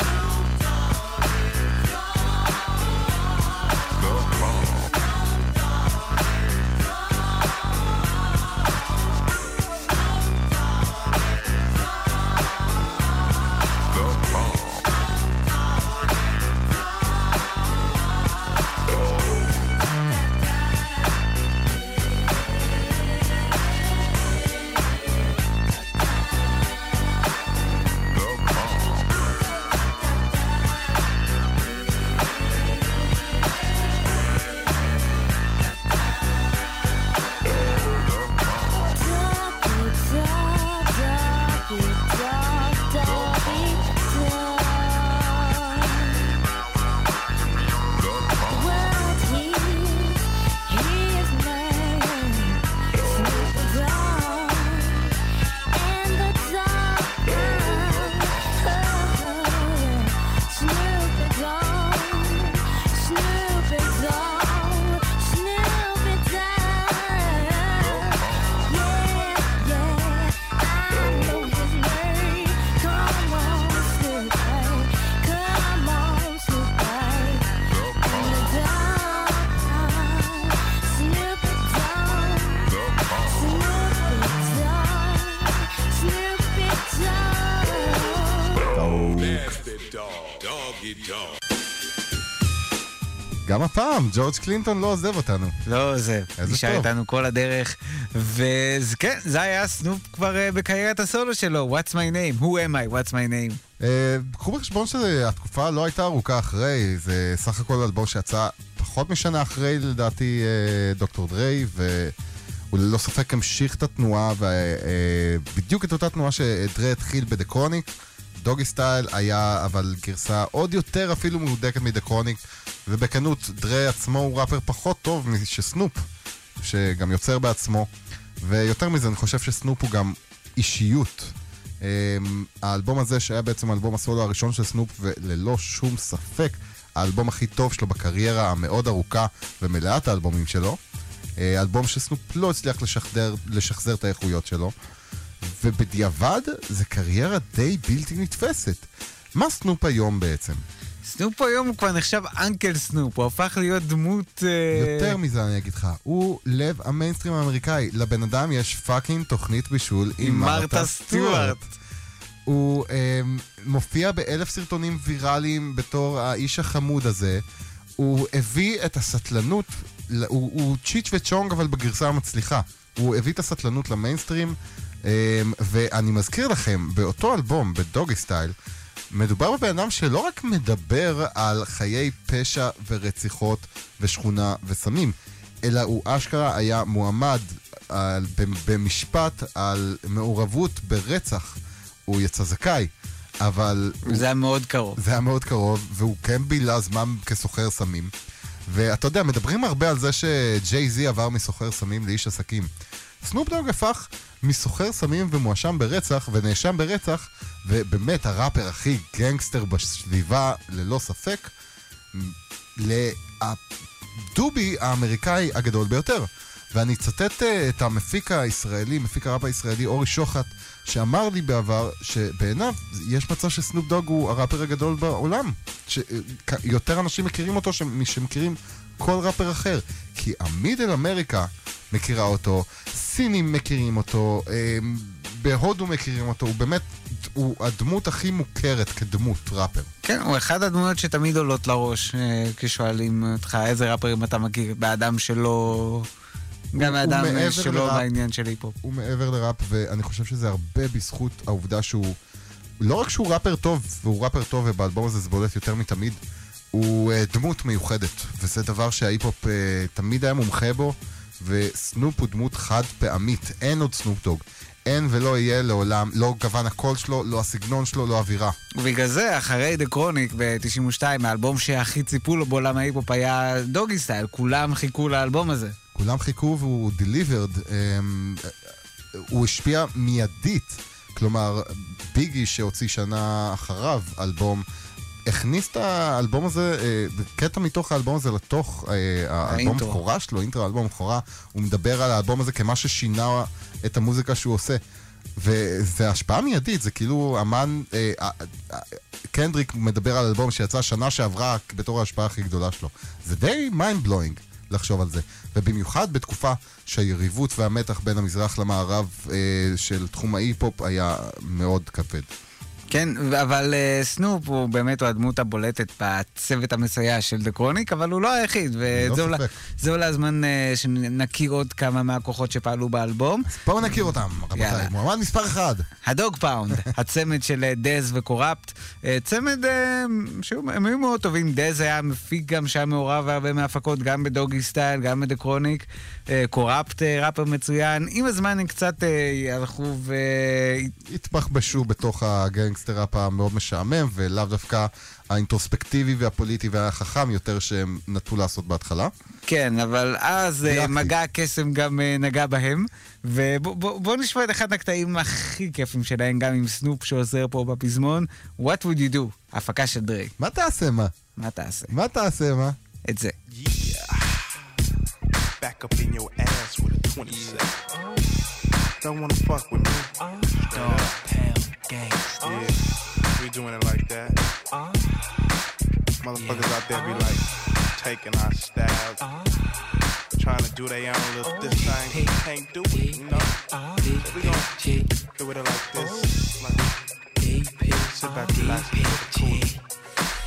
גם הפעם, ג'ורג' קלינטון לא עוזב אותנו. לא עוזב, נשאר איתנו כל הדרך. וכן, זה היה סנופ כבר בקריירת הסולו שלו. What's my name? Who am I? What's my name? קחו בחשבון שהתקופה לא הייתה ארוכה אחרי. זה סך הכל אלבום שיצא פחות משנה אחרי, לדעתי, דוקטור דרי, והוא ללא ספק המשיך את התנועה, ובדיוק את אותה תנועה שדרי התחיל בדקרוניק. דוגי סטייל היה אבל גרסה עוד יותר אפילו מודקת מדקרוניק, ובכנות דרי עצמו הוא ראפר פחות טוב משסנופ, שגם יוצר בעצמו, ויותר מזה אני חושב שסנופ הוא גם אישיות. האלבום הזה שהיה בעצם אלבום הסולו הראשון של סנופ, וללא שום ספק האלבום הכי טוב שלו בקריירה המאוד ארוכה ומלאת האלבומים שלו, אלבום שסנופ לא הצליח לשחזר את האיכויות שלו, ובדיעבד זה קריירה די בלתי נתפסת. מה סנופ היום בעצם? סנופ היום הוא כבר נחשב אנקל סנופ, הוא הפך להיות דמות... יותר מזה אני אגיד לך, הוא לב המיינסטרים האמריקאי, לבן אדם יש פאקינג תוכנית בישול עם מרתה סטיוארט. הוא מופיע ב1,000 סרטונים ויראליים בתור האיש החמוד הזה, הוא הביא את הסטלנות, הוא צ'יץ' וצ'ונג אבל בגרסה המצליחה, הוא הביא את הסטלנות למיינסטרים, ואני מזכיר לכם, באותו אלבום, בדוגי סטייל, מדובר בבן אדם שלא רק מדבר על חיי פשע ורציחות ושכונה וסמים, אלא הוא אשכרה היה מועמד במשפט על מעורבות ברצח. הוא יצא זכאי, אבל... זה היה מאוד קרוב. זה היה מאוד קרוב, והוא כן בילה זמן כסוחר סמים. ואתה יודע, מדברים הרבה על זה שג'יי-זי עבר מסוחר סמים לאיש עסקים. סנופ דוג הפך מסוחר סמים ומואשם ברצח ונאשם ברצח, ובאמת הראפר הכי גנגסטר בסביבה, ללא ספק, לדובי האמריקאי הגדול ביותר. ואני אצטט את המפיק הישראלי, מפיק הראפ הישראלי אורי שוחט, שאמר לי בעבר שבעיניו יש מצב שסנופ דוג הוא הראפר הגדול בעולם, שיותר אנשים מכירים אותו שמכירים כל ראפר אחר, כי המידל אמריקה מכירה אותו, סינים מכירים אותו, בהודו מכירים אותו, הוא באמת, הוא הדמות הכי מוכרת כדמות ראפר. כן, הוא אחד הדמויות שתמיד עולות לראש, כשואלים אותך איזה ראפרים אתה מכיר, באדם שלא... גם האדם שלו בעניין של היפופ. הוא מעבר לראפ, ואני חושב שזה הרבה בזכות העובדה שהוא, לא רק שהוא ראפר טוב, והוא ראפר טוב, ובאלבום הזה זה בולט יותר מתמיד, הוא דמות מיוחדת, וזה דבר שההיפופ תמיד היה מומחה בו, וסנופ הוא דמות חד פעמית, אין עוד סנופ דוג, אין ולא יהיה לעולם, לא גוון הקול שלו, לא הסגנון שלו, לא אווירה. ובגלל זה, אחרי דה קרוניק ב-92, האלבום שהכי ציפו לו בעולם ההיפופ היה דוגי סטייל, כולם חיכו לאלבום הזה. כולם חיכו והוא delivered, הוא השפיע מיידית, כלומר ביגי שהוציא שנה אחריו אלבום, הכניס את האלבום הזה, קטע מתוך האלבום הזה לתוך האלבום הבכורה שלו, אינטרו האלבום הבכורה, הוא מדבר על האלבום הזה כמה ששינה את המוזיקה שהוא עושה, וזה השפעה מיידית, זה כאילו אמן, קנדריק מדבר על אלבום שיצא שנה שעברה בתור ההשפעה הכי גדולה שלו, זה די mind blowing לחשוב על זה, ובמיוחד בתקופה שהיריבות והמתח בין המזרח למערב של תחום ההיפופ היה מאוד כבד. כן, אבל סנופ הוא באמת הדמות הבולטת בצוות המסייע של דה קרוניק, אבל הוא לא היחיד, וזה עולה הזמן שנכיר עוד כמה מהכוחות שפעלו באלבום. אז בואו נכיר אותם, רבותיי. מועמד מספר אחד. הדוג פאונד, הצמד של דז וקורפט. צמד שהם היו מאוד טובים. דז היה מפיק גם שהיה מעורב הרבה מההפקות, גם בדוגי סטייל, גם בדה קרוניק. קורפט, ראפר מצוין. עם הזמן הם קצת הלכו ו... התמחבשו בתוך הגנג ראפ מאוד משעמם, ולאו דווקא האינטרוספקטיבי והפוליטי והחכם יותר שהם נטו לעשות בהתחלה. כן, אבל אז מגע הקסם גם נגע בהם, ובואו נשמע את אחד הקטעים הכי כיפים שלהם, גם עם סנופ שעוזר פה בפזמון, What would you do? ההפקה של דרי. מה תעשה מה? מה תעשה? מה תעשה מה? את זה. Back up in your ass with a 27. Don't wanna fuck with me. Dog pound gangsta. Yeah, we doing it like that. Motherfuckers out there be like taking our styles, trying to do their own little this thing. Can't do it, you know. We gon' do it like this. Like, sit back, relax, cool.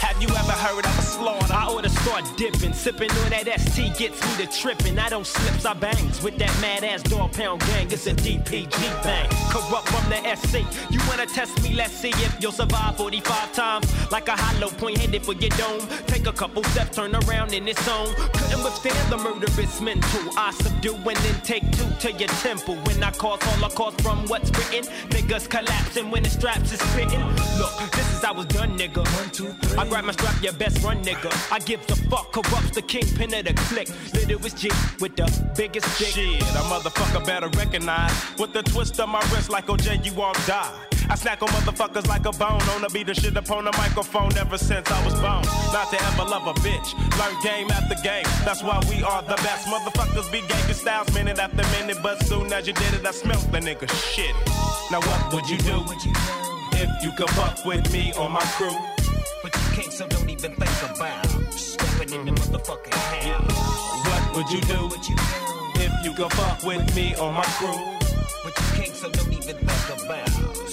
Have you ever heard of a slaughter? I oughta start dipping, sipping on that ST gets me to tripping. I don't slips, I bangs with that mad ass dog pound gang. It's a DPG bang, corrupt from the SC. You wanna test me? Let's see if you'll survive 45 times like a hollow point headed for your dome. Take a couple steps, turn around in its own. Couldn't withstand the murderous mental. I subdue and then take two to your temple. When I cause holocaust from what's written, niggas collapsing when the straps is spitting. Look, this is I was done, nigga. 1, 2, 3. I grab my strap, your best run, nigga. I give the fuck, corrupts the kingpin of the clique. Littlest G with the biggest dick. Shit, a motherfucker better recognize. With the twist of my wrist like OJ, you all die. I snack on motherfuckers like a bone. On the beat of shit upon the microphone ever since I was born. Not to ever love a bitch. Learn game after game. That's why we are the best. Motherfuckers be gangsta styles minute after minute. But soon as you did it, I smelled the nigga shit. Now what would you do if you could fuck with me or my crew? But you can't, so don't even think about stepping in the motherfucking house. What would you do if you could fuck with me or my crew? But you can't, so don't even think about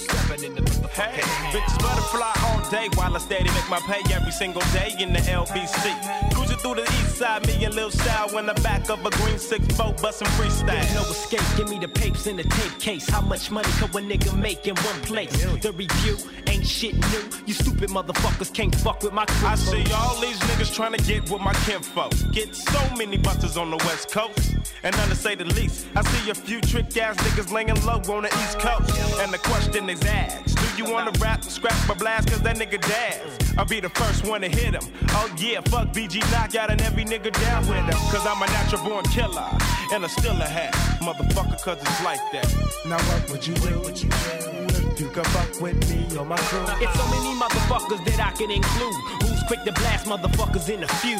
stepping in the motherfucking house. Hey, bitches butterfly all day while I steady make my pay every single day in the LBC. Cruising through the east side, me and Lil Style in the back of a green 6-4 bustin' freestyle. No escape, give me the papers in the tape case. How much money could a nigga make in one place? The review ain't shit new. You stupid motherfuckers can't fuck with my crew. I see all these niggas trying to get with my kinfolk. Get so many busters on the West Coast. And none to say the least, I see a few trick-ass niggas laying low on the East Coast. And the question is asked, do you wanna rap, scrap or blast? Cause that nigga dabs. I'll be the first one to hit him. Oh yeah, fuck BG Knockout and every nigga down with him. Cause I'm a natural born killer, and I still a hat, motherfucker, cause it's like that. Now what would you do? You can fuck with me or my crew. It's so many motherfuckers that I can include. Who's quick to blast motherfuckers in a feud?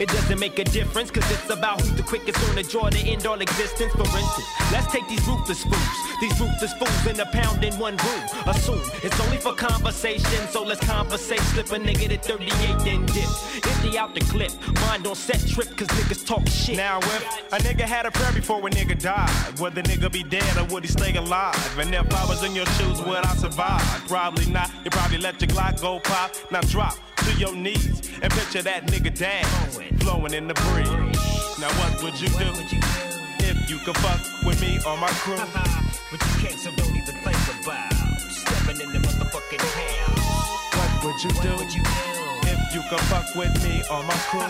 It doesn't make a difference, cause it's about who's the quickest on the draw to end all existence. For instance, let's take these ruthless fools. These ruthless fools in a pound in one room. Assume it's only for conversation, so let's conversate. Slip a nigga to 38 then dip. Empty out the clip, mind on set trip, cause niggas talk shit. Now if a nigga had a prayer before a nigga died, would the nigga be dead or would he stay alive? And if I was in your shoes, would I survive? Probably not, you probably let your Glock go pop. Now drop to your knees and picture that nigga dance flowing in the breeze. Now what would you do if you could fuck with me or my crew? But you can't, so don't even think about stepping in the motherfucking house. What would you do if you could fuck with me or my crew?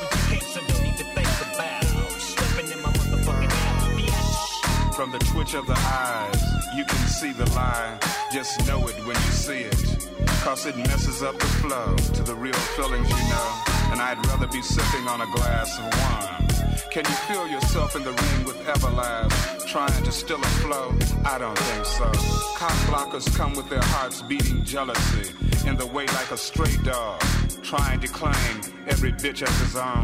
But you can't, so don't even think about stepping in my motherfucking house. From the twitch of the eyes, you can see the line. Just know it when you see it, cause it messes up the flow to the real feelings, you know. And I'd rather be sipping on a glass of wine. Can you feel yourself in the ring with Everlast, trying to still a flow? I don't think so. Cock blockers come with their hearts beating jealousy, in the way like a stray dog, trying to claim every bitch as his own.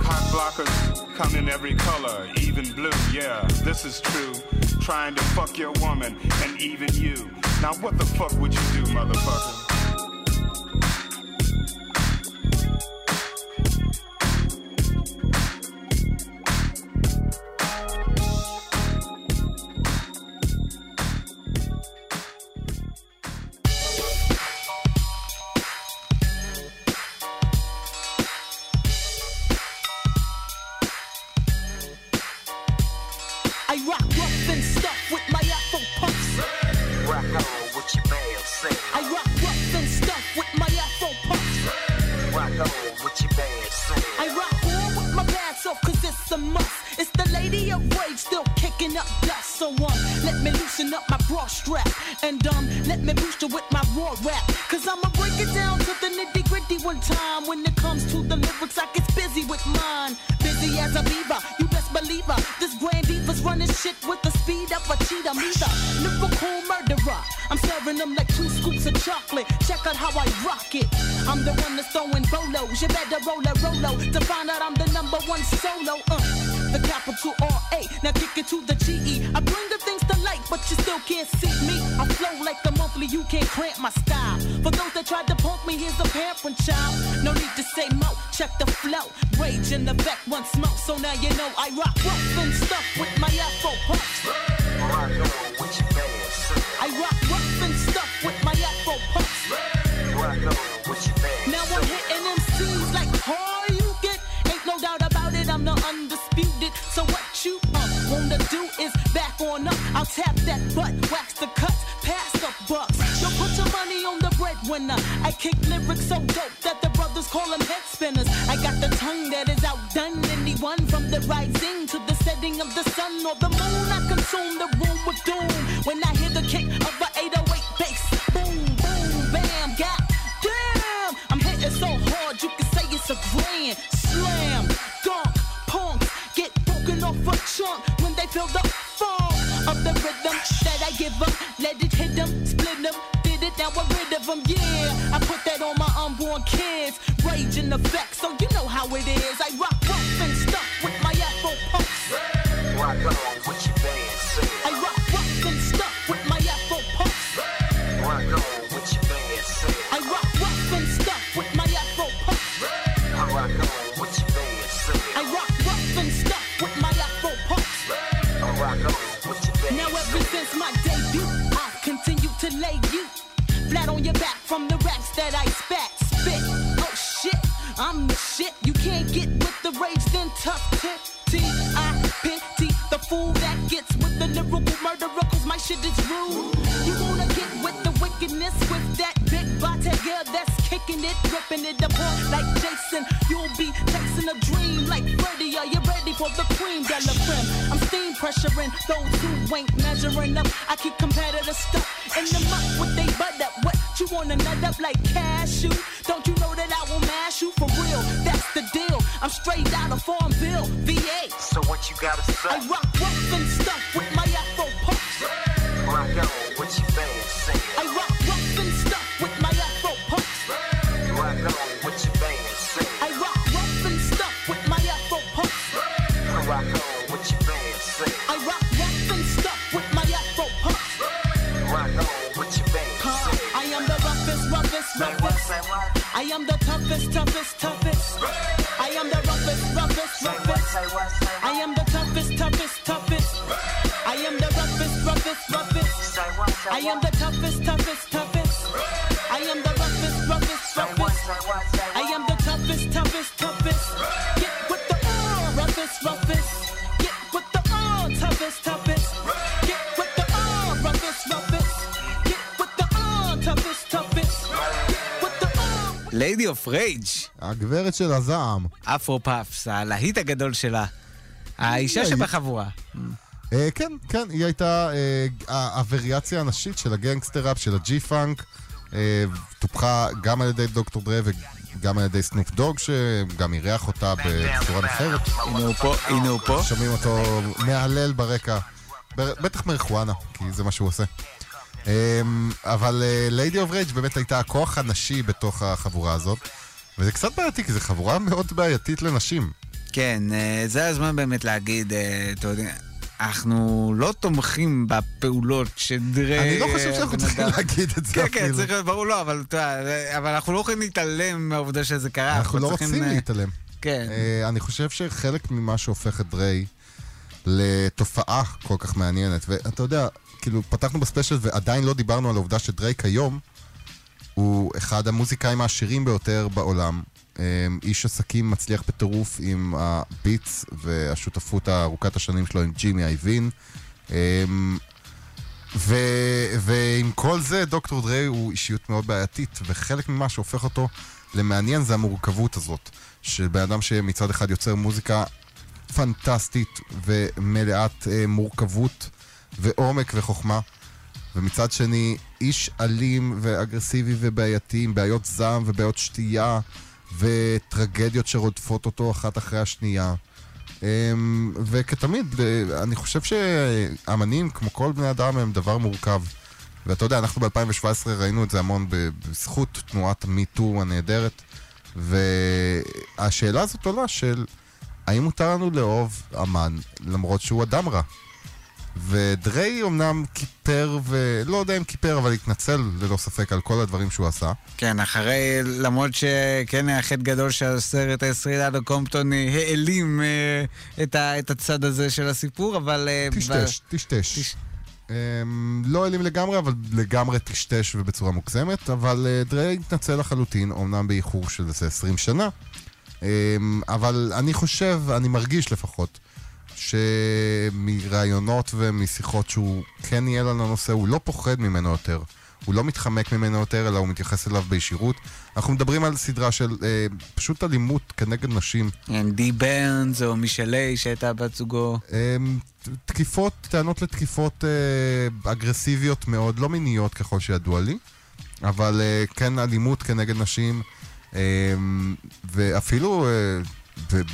Cock blockers come in every color, even blue, yeah, this is true. Trying to fuck your woman, and even you. Now what the fuck would you do, motherfucker? Now ever since my debut, I've continued to lay from the raps that I spat. Spit, oh shit, I'm the shit. You can't get with the rage, then tough tip. I pity the fool that gets with the lyrical murderer, cause my shit is rude. You wanna get with the wickedness with that big body girl that's kicking it, ripping it apart like Jason. You'll be texting a dream like Freddy. Are you ready for the cream de la creme? I'm steam pressuring those who ain't measuring up. I keep competitive stuff in the muck with they butt up. What you wanna nut up like cashew? Don't you know that I will mash you for real? That's the deal. I'm straight out of Farmville, VA. So what you gotta say? I rock rough and stuff with my afro pumps. Rock on, what you been saying? I rock rough and stuff with my afro pumps. Rock on, what you been saying? I rock rough and stuff with my afro pumps. Rock on, what you been saying? I rock rough and stuff with my afro pumps. Rock on, what you been saying? I am the roughest, roughest, roughest. I am the toughest, toughest, toughest. I am the roughest, roughest, roughest. I am the toughest, toughest, toughest. I am the roughest, roughest, roughest. I am the toughest, toughest, toughest. I am the roughest, roughest, roughest. I am the toughest, toughest, toughest. Get with the roughest, roughest. Get with the toughest, toughest. Get with the roughest, roughest. Get with the toughest, toughest. Lady of Rage, הגברת של הזעם, אפרו פאפס, הלהיט הגדול שלה, האישה שבחבורה. כן, כן, היא הייתה הווריאציה הנשית של הגנגסטראפ, של הג'י פאנק, טופחה גם על ידי דוקטור דרה וגם על ידי סנופ דוג, שגם אירח אותה בצורה אחרת. הנה הוא פה, שומעים אותו מהלל ברקע, בטח מריחואנה, כי זה מה שהוא עושה. אבל Lady of Rage באמת הייתה הכוח הנשי בתוך החבורה הזאת, וזה קצת בעייתי, כי זו חבורה מאוד בעייתית לנשים. כן, זה הזמן באמת להגיד, אתה יודע, אנחנו לא תומכים בפעולות שדרה... אני לא חושב שאנחנו צריכים להגיד את זה אפילו. כן, כן, צריך להיות ברור, לא, אבל אנחנו לא יכולים להתעלם מהעובדה שזה קרה. אנחנו לא רוצים להתעלם. כן. אני חושב שחלק ממה שהופך את דרי לתופעה כל כך מעניינת, ואתה יודע... כאילו, פתחנו בספיישל ועדיין לא דיברנו על העובדה שדרייק היום הוא אחד המוזיקאים העשירים ביותר בעולם. איש עסקים מצליח בטירוף עם הביטס והשותפות הארוכת השנים שלו עם ג'ימי אייבין. ועם כל זה, דוקטור דרי הוא אישיות מאוד בעייתית, וחלק ממה שהופך אותו למעניין זה המורכבות הזאת, של בן אדם שמצד אחד יוצר מוזיקה פנטסטית ומלאת מורכבות ועומק וחוכמה, ומצד שני איש אלים ואגרסיבי ובעייתי עם בעיות זעם ובעיות שתייה וטרגדיות שרודפות אותו אחת אחרי השנייה. וכתמיד אני חושב שאמנים כמו כל בני אדם הם דבר מורכב, ואתה יודע, אנחנו ב-2017 ראינו את זה המון בזכות תנועת מיטו הנהדרת, והשאלה הזאת עולה של האם מותר לנו לאהוב אמן למרות שהוא אדם רע. ודרי אמנם כיפר, ולא יודע אם כיפר, אבל התנצל ללא ספק על כל הדברים שהוא עשה. כן, אחרי, למרות שכן היה חטא גדול שהסרט הישראלי עד הקומפטון העלים את הצד הזה של הסיפור, אבל... תשתש. לא העלים לגמרי, אבל לגמרי תשתש ובצורה מוגזמת, אבל דרי התנצל לחלוטין, אמנם באיחור של 20 שנה, אבל אני חושב, אני מרגיש לפחות, שמראיונות ומשיחות שהוא כן יהיה לנו נושא, הוא לא פוחד ממנו יותר, הוא לא מתחמק ממנו יותר, אלא הוא מתייחס אליו בישירות. אנחנו מדברים על סדרה של פשוט אלימות כנגד נשים. אנדי ברנס או מישלי שהייתה בת זוגו. תקיפות, טענות לתקיפות אגרסיביות מאוד, לא מיניות ככל שידוע לי, אבל כן אלימות כנגד נשים, ואפילו...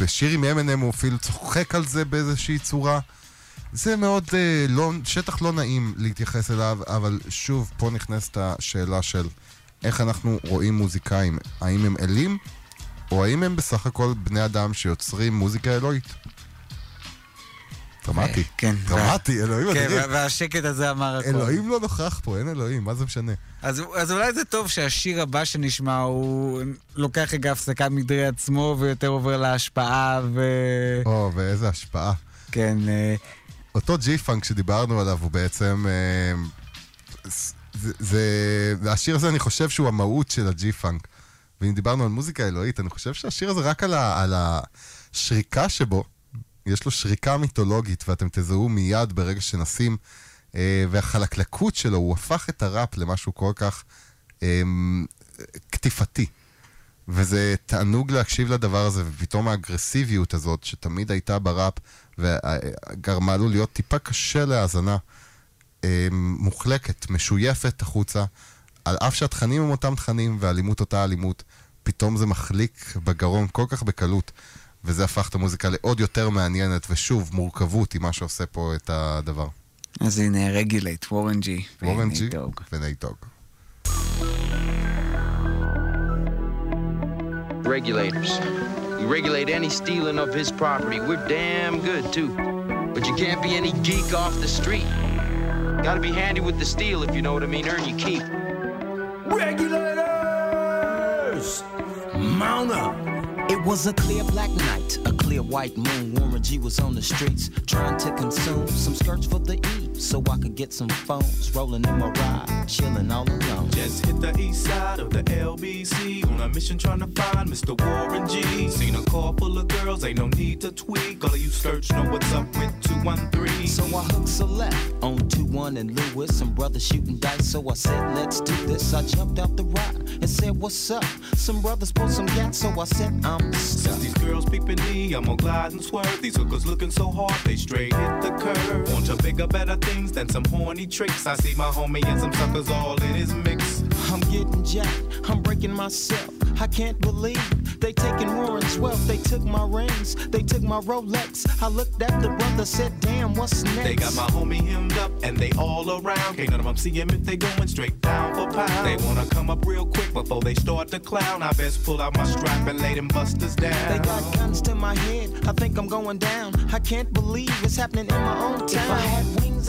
בשיר עם M&M הוא אפילו צוחק על זה באיזושהי צורה. זה מאוד שטח לא נעים להתייחס אליו, אבל שוב פה נכנסת השאלה של איך אנחנו רואים מוזיקאים, האם הם אלים או האם הם בסך הכל בני אדם שיוצרים מוזיקה אלוהית. דרמטי, דרמטי, אלוהים אדירים. והשקט הזה אמר הכל. אלוהים לא נוכח פה, אין אלוהים, מה זה משנה? אז אולי זה טוב שהשיר הבא שנשמע הוא לוקח רגע הפסקה מדרי עצמו ויותר עובר להשפעה ו... או, ואיזה השפעה. כן. אותו ג'י פאנק שדיברנו עליו הוא בעצם השיר הזה, אני חושב שהוא המהות של הג'י-פאנק. ואם דיברנו על מוזיקה אלוהית, אני חושב שהשיר הזה רק על השריקה שבו, יש לו שריקה מיתולוגית, ואתם תזהו מיד ברגע שנשים, והחלקלקות שלו, הוא הפך את הראפ למשהו כל כך כתיפתי. וזה תענוג להקשיב לדבר הזה, ופתאום האגרסיביות הזאת, שתמיד הייתה בראפ, וגרמה לו להיות טיפה קשה להאזנה, מוחלקת, משויפת החוצה, על אף שהתכנים הם אותם תכנים, והאלימות אותה אלימות, פתאום זה מחליק בגרון כל כך בקלות, וזה הפך את המוזיקה לעוד יותר מעניינת, ושוב, מורכבות עם מה שעושה פה את הדבר. אז הנה, רגילייט, וורן ג'י ונייט דוג. Regulators. We regulate any stealing of his property. We're damn good, too. But you can't be any geek off the street. Gotta be handy with the steal, if you know what I mean. Earn your keep. Regulators! Mount up! It was a clear black night, a clear white moon. Warren G was on the streets, trying to consume some skirts for the E, so I could get some phones. Rolling in my ride, chilling all alone. Just hit the east side of the LBC on a mission trying to find Mr. Warren G. Seen a car full of girls, ain't no need to tweak. All of you search know what's up with 213. So I hooked select on 21 and Lewis. Some brothers shooting dice, so I said let's do this. I jumped out the ride and said what's up. Some brothers pulled some gas, so I said I'm since these girls peeping me, I'm gonna glide and swerve. These hookers looking so hard, they straight hit the curve. Want to bigger, better things than some horny tricks. I see my homie and some suckers all in his mix. I'm getting jacked, I'm breaking myself. I can't believe they taking Warren's wealth. They took my rings, they took my Rolex. I looked at the brother, said, damn, what's next? They got my homie hemmed up and they all around. Can't none of them see him if they going straight down for pound. They wanna come up real quick before they start to clown. I best pull out my strap and lay them busters down. They got guns to my head, I think I'm going down. I can't believe it's happening in my own town. If I had wings,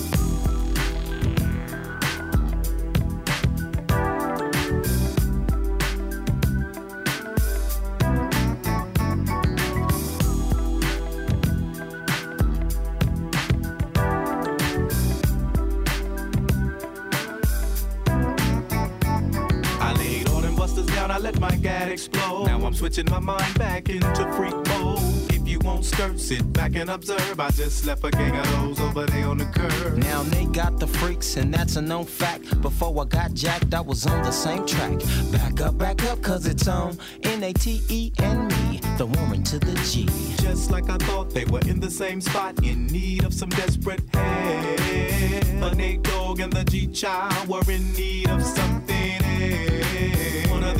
Explode. Now I'm switching my mind back into freak mode. You won't skirt, sit back and observe. I just left a gang of those over there on the curb. Now they got the freaks and that's a known fact. Before I got jacked, I was on the same track. Back up, cause it's on N-A-T-E and me, the Warren to the G. Just like I thought, they were in the same spot, in need of some desperate help. A Nate Dogg and the G-Child were in need of something else. One of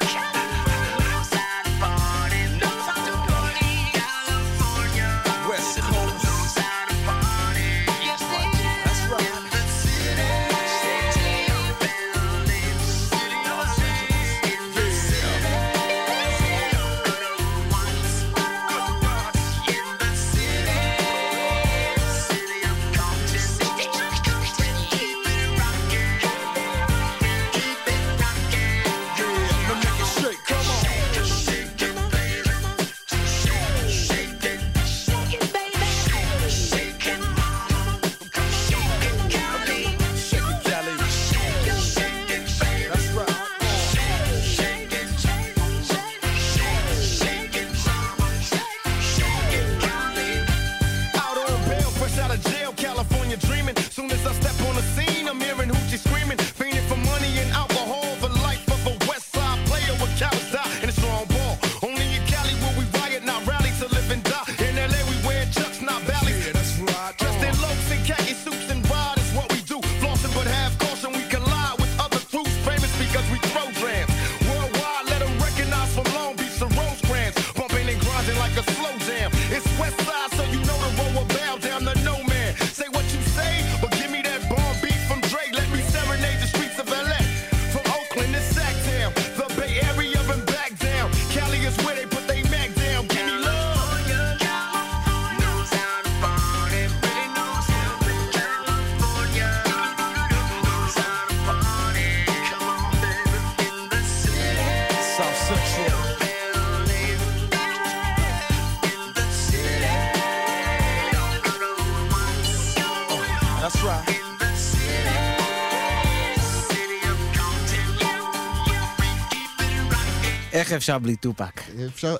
איך אפשר בלי טופק?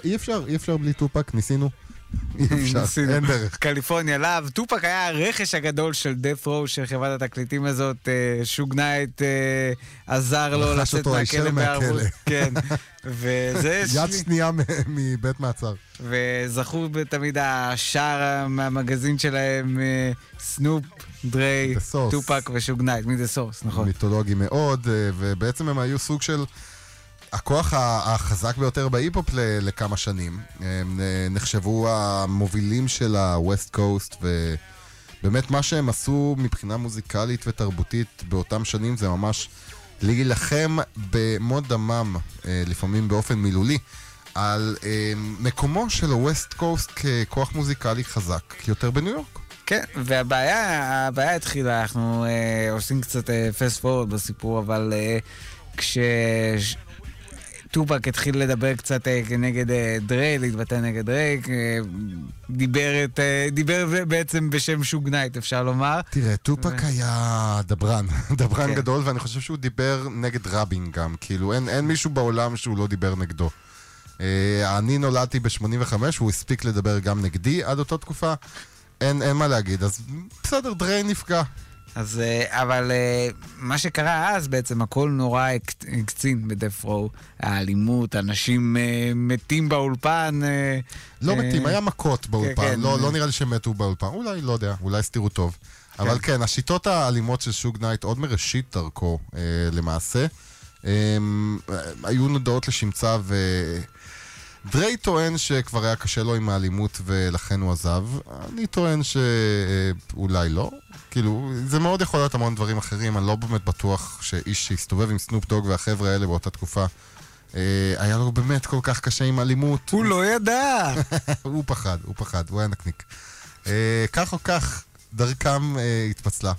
אי אפשר בלי טופק, ניסינו. אי אפשר, אין דרך. קליפורניה לאב, טופק היה הרכש הגדול של Death Row, של חברת התקליטים הזאת, שוג נייט עזר לו לשאת מהכלא בערבות. כן, וזה... יד שנייה מבית מעצר. וזכו תמיד השאר מהמגזין שלהם, סנופ, דרי, טופק ושוג נייט, מי דה סורס, נכון? מיתולוגי מאוד, ובעצם הם היו סוג של... הכוח החזק ביותר בהיפ-הופ לכמה שנים. הם נחשבו המובילים של ה-West Coast, ובאמת מה שהם עשו מבחינה מוזיקלית ותרבותית באותם שנים זה ממש להילחם במות דמם, לפעמים באופן מילולי, על מקומו של ה-West Coast ככוח מוזיקלי חזק יותר בניו יורק. כן, והבעיה התחילה, אנחנו עושים קצת fast forward בסיפור, אבל כש... טופק התחיל לדבר קצת נגד דרי, להתבטא נגד דרי, דיבר בעצם בשם שוג נייט, אפשר לומר. תראה, טופק היה דברן גדול, ואני חושב שהוא דיבר נגד רבין גם, כאילו אין מישהו בעולם שהוא לא דיבר נגדו. אני נולדתי ב-85, הוא הספיק לדבר גם נגדי עד אותה תקופה, אין מה להגיד, אז בסדר, דרי נפגע. אז, אבל מה שקרה אז בעצם הכל נורא הקצין בדף רו, האלימות, אנשים מתים באולפן. לא מתים, היה מכות באולפן, כן, לא נראה לי שמתו באולפן, אולי, לא יודע, אולי הסתירו טוב. כן. אבל כן, השיטות האלימות של שוג נייט עוד מראשית דרכו למעשה, היו נודעות לשמצה ו... דרי טוען שכבר היה קשה לו עם האלימות ולכן הוא עזב. אני טוען שאולי לא. כאילו, זה מאוד יכול להיות המון דברים אחרים. אני לא באמת בטוח שאיש שהסתובב עם סנופ דוג והחבר'ה האלה באותה תקופה, היה לו באמת כל כך קשה עם אלימות. הוא לא ידע! הוא פחד, הוא היה נקניק. כך או כך, דרכם התפצלה.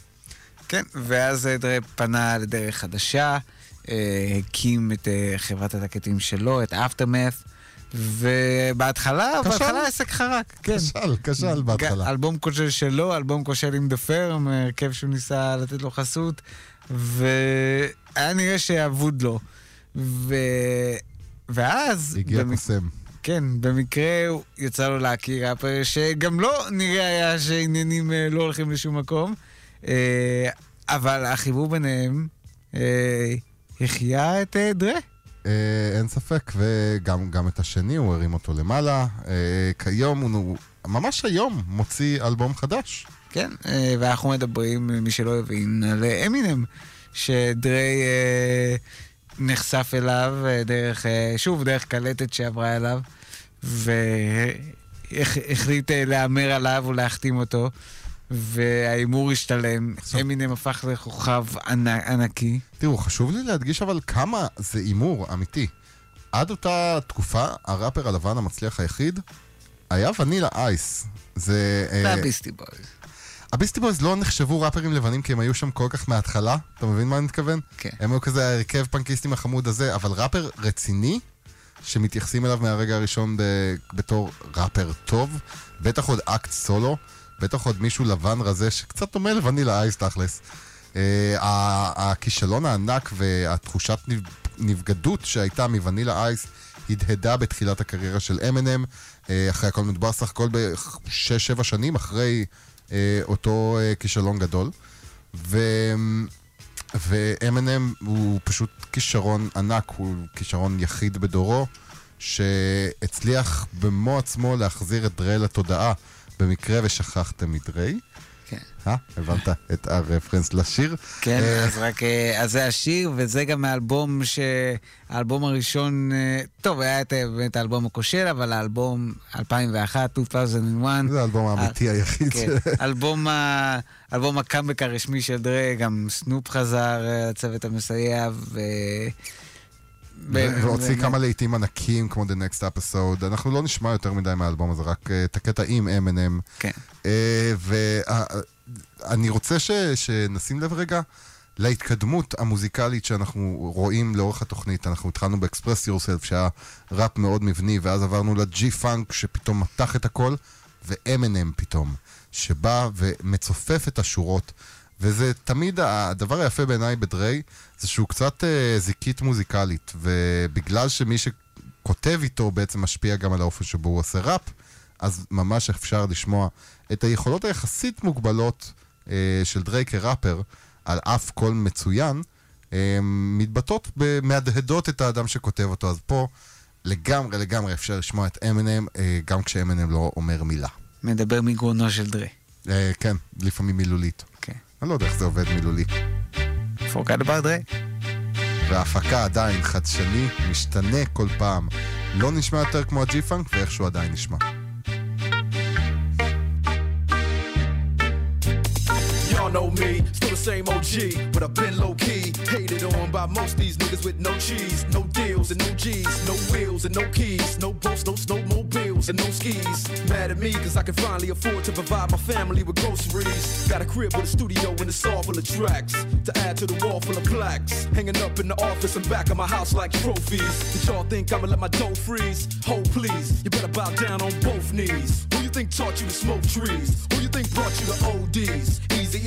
כן, ואז דרי פנה לדרך חדשה, הקים את חברת התקליטים שלו, את Aftermath, ובהתחלה העסק חרק. קשל בהתחלה. אלבום כושל שלו, אלבום כושל עם דפרם, הרכב שהוא ניסה לתת לו חסות, והיה נראה שיעבוד לו. ואז... הגיע קוסם. כן, במקרה יצא לו להכיר ראפר, שגם לא נראה היה שעניינים לא הולכים לשום מקום, אבל החיבור ביניהם החייה את דרה. אין ספק, וגם את השני, הוא הרים אותו למעלה. כיום, הוא ממש היום מוציא אלבום חדש. כן, ואנחנו מדברים, מי שלא הבין, על אמינם, שדרי נחשף אליו, דרך קלטת שעברה אליו, והחליט לאמר עליו ולהחתים אותו, והאימור השתלם, אמינם הפך לכוכב ענקי. תראו, חשוב לי להדגיש אבל כמה זה אימור אמיתי. עד אותה תקופה, הראפר הלבן המצליח היחיד היה ונילה אייס. זה... והביסטי בויז. הביסטי בויז לא נחשבו ראפרים לבנים כי הם היו שם כל כך מההתחלה, אתה מבין מה אני מתכוון? כן. הם היו כזה הרכב פנקיסטים החמוד הזה, אבל ראפר רציני, שמתייחסים אליו מהרגע הראשון בתור ראפר טוב, בטח עוד אקט סולו, בטח עוד מישהו לבן רזה שקצת דומה לוונילה אייס תכלס. הכישלון הענק והתחושת נבגדות שהייתה מוונילה אייס הדהדה בתחילת הקריירה של אמינם. אחרי הכל מדובר סך הכל ב6-7 שנים אחרי אותו כישלון גדול. ואמינם הוא פשוט כישרון ענק, הוא כישרון יחיד בדורו שהצליח במו עצמו להחזיר את דרי לתודעה. במקרה ושכחתם מדרי. כן. הבנת את הרפרנס לשיר. כן, אז זה השיר, וזה גם האלבום האלבום הראשון, טוב, היה את האלבום הכושל, אבל האלבום 2001, 2001. זה האלבום האמיתי היחיד. כן, אלבום הקאמבק הרשמי של דרי, גם סנופ חזר, הצוות המסייע, והוציא כמה לעיתים ענקים כמו The Next Episode. אנחנו לא נשמע יותר מדי מהאלבום הזה, רק את הקטע עם M&M. ואני רוצה שנשים לב רגע להתקדמות המוזיקלית שאנחנו רואים לאורך התוכנית. אנחנו התחלנו ב-Express Yourself שהיה ראפ מאוד מבני, ואז עברנו ל-G-Funk שפתאום מתח את הכל, ו-M&M פתאום שבא ומצופף את השורות, וזה תמיד הדבר היפה בעיניי בדרי, זה שהוא קצת זיקית מוזיקלית, ובגלל שמי שכותב איתו בעצם משפיע גם על האופן שבו הוא עושה ראפ, אז ממש אפשר לשמוע את היכולות היחסית מוגבלות של דרי כראפר, על אף קול מצוין, מתבטאות מהדהדות את האדם שכותב אותו. אז פה לגמרי אפשר לשמוע את אמינם, גם כשאמינם לא אומר מילה. מדבר מגרונו של דרי. כן, לפעמים מילולית. אני לא יודע איך זה עובד מילולי. פורקה דבר דרי. וההפקה עדיין חדשני, משתנה כל פעם. לא נשמע יותר כמו הג'י-פאנק, ואיכשהו עדיין נשמע. Y'all know me, still the same OG, but I've been low-key, hated on by most these niggas with no cheese, no deals and no G's, no wheels and no keys, no boats, no snowmobiles and no skis, mad at me cause I can finally afford to provide my family with groceries, got a crib with a studio and a saw full of tracks, to add to the wall full of plaques, hanging up in the office and back of my house like trophies, did y'all think I'ma let my dough freeze? Ho please, you better bow down on both knees, who you think taught you to smoke trees? Who you think brought you to ODs? Easy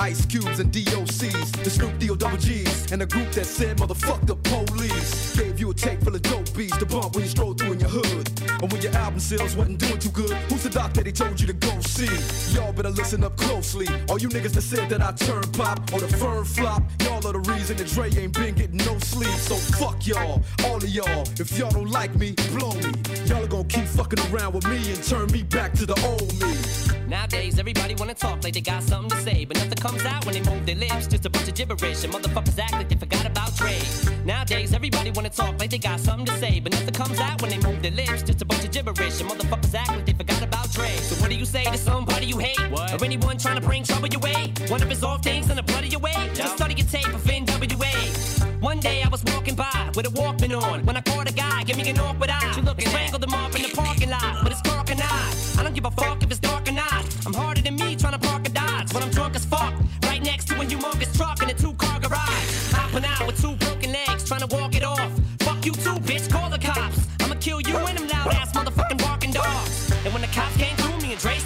Ice Cubes and DOCs, the Snoop D-O-double-Gs, and a group that said, motherfuck the police. Gave you a tape full of dope beats to bump when you stroll through in your hood. And when your album sales wasn't doing too good, who's the doc that they told you to go see? Y'all better listen up closely. All you niggas that said that I turn pop or the firm flop, y'all are the reason that Dre ain't been getting no sleep. So fuck y'all, all of y'all. If y'all don't like me, blow me. Y'all are gonna keep fucking around with me and turn me back to the old me. Nowadays, everybody wanna talk like they got something to say, but nothing comes out when they move their lips. Just a bunch of gibberish and motherfuckers act like they forgot about Dre. Nowadays everybody wanna talk like they got something to say, but nothing comes out when they move their lips. Just a bunch of gibberish and motherfuckers act like they forgot about Dre. So what do you say to somebody you hate? What? Or anyone trying to bring trouble your way? One of his off things in the blood of your way? Yep. Just study your tape of NWA. One day I was walking by with a Walkman on, when I caught a guy, give me an awkward eye. You looking strangled them off in the parking lot, but it's dark and I don't give a fuck if it's dark or not. I'm harder than me trying to park a Dodge when I'm drunk as fuck, right next to a humongous truck in a 2-car garage. Hopping out with 2 broken legs, trying to walk it off. Fuck you too, bitch, call the cops. I'ma kill you and I'm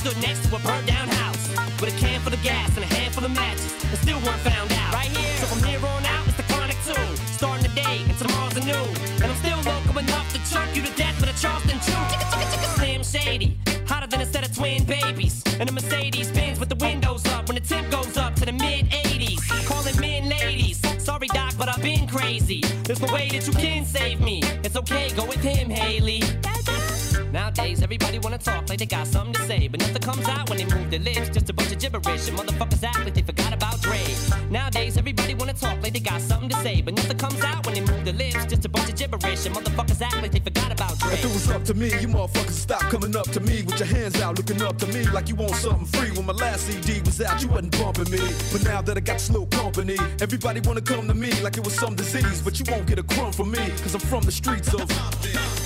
stood next to a burnt down house with a can full of gas and a handful of matches, and still weren't found out. Right here, so from here on out, it's the chronic tune. Starting today and tomorrow's a new, and I'm still local enough to choke you to death with a Charleston chew. Slim Shady, hotter than a set of twin babies, and a Mercedes Benz with the windows up when the temp goes up to the mid 80s. Calling men ladies, sorry doc, but I've been crazy. There's no way that you can save me. It's okay, go with him, Haley. Nowadays, everybody wanna talk like they got something to say, but nothing comes out when they move their lips. Just a bunch of gibberish, and motherfuckers act like they forgot about Dre. Nowadays, everybody wanna talk like they got something to say, but nothing comes out when they move their lips. Just a bunch of gibberish, and motherfuckers act like they forgot about Dre. If it was up to me, you motherfuckers stop coming up to me with your hands out, looking up to me like you want something free. When my last CD was out, you wasn't bumping me, but now that I got slow company, everybody wanna come to me like it was some disease, but you won't get a crumb from me, cause I'm from the streets of.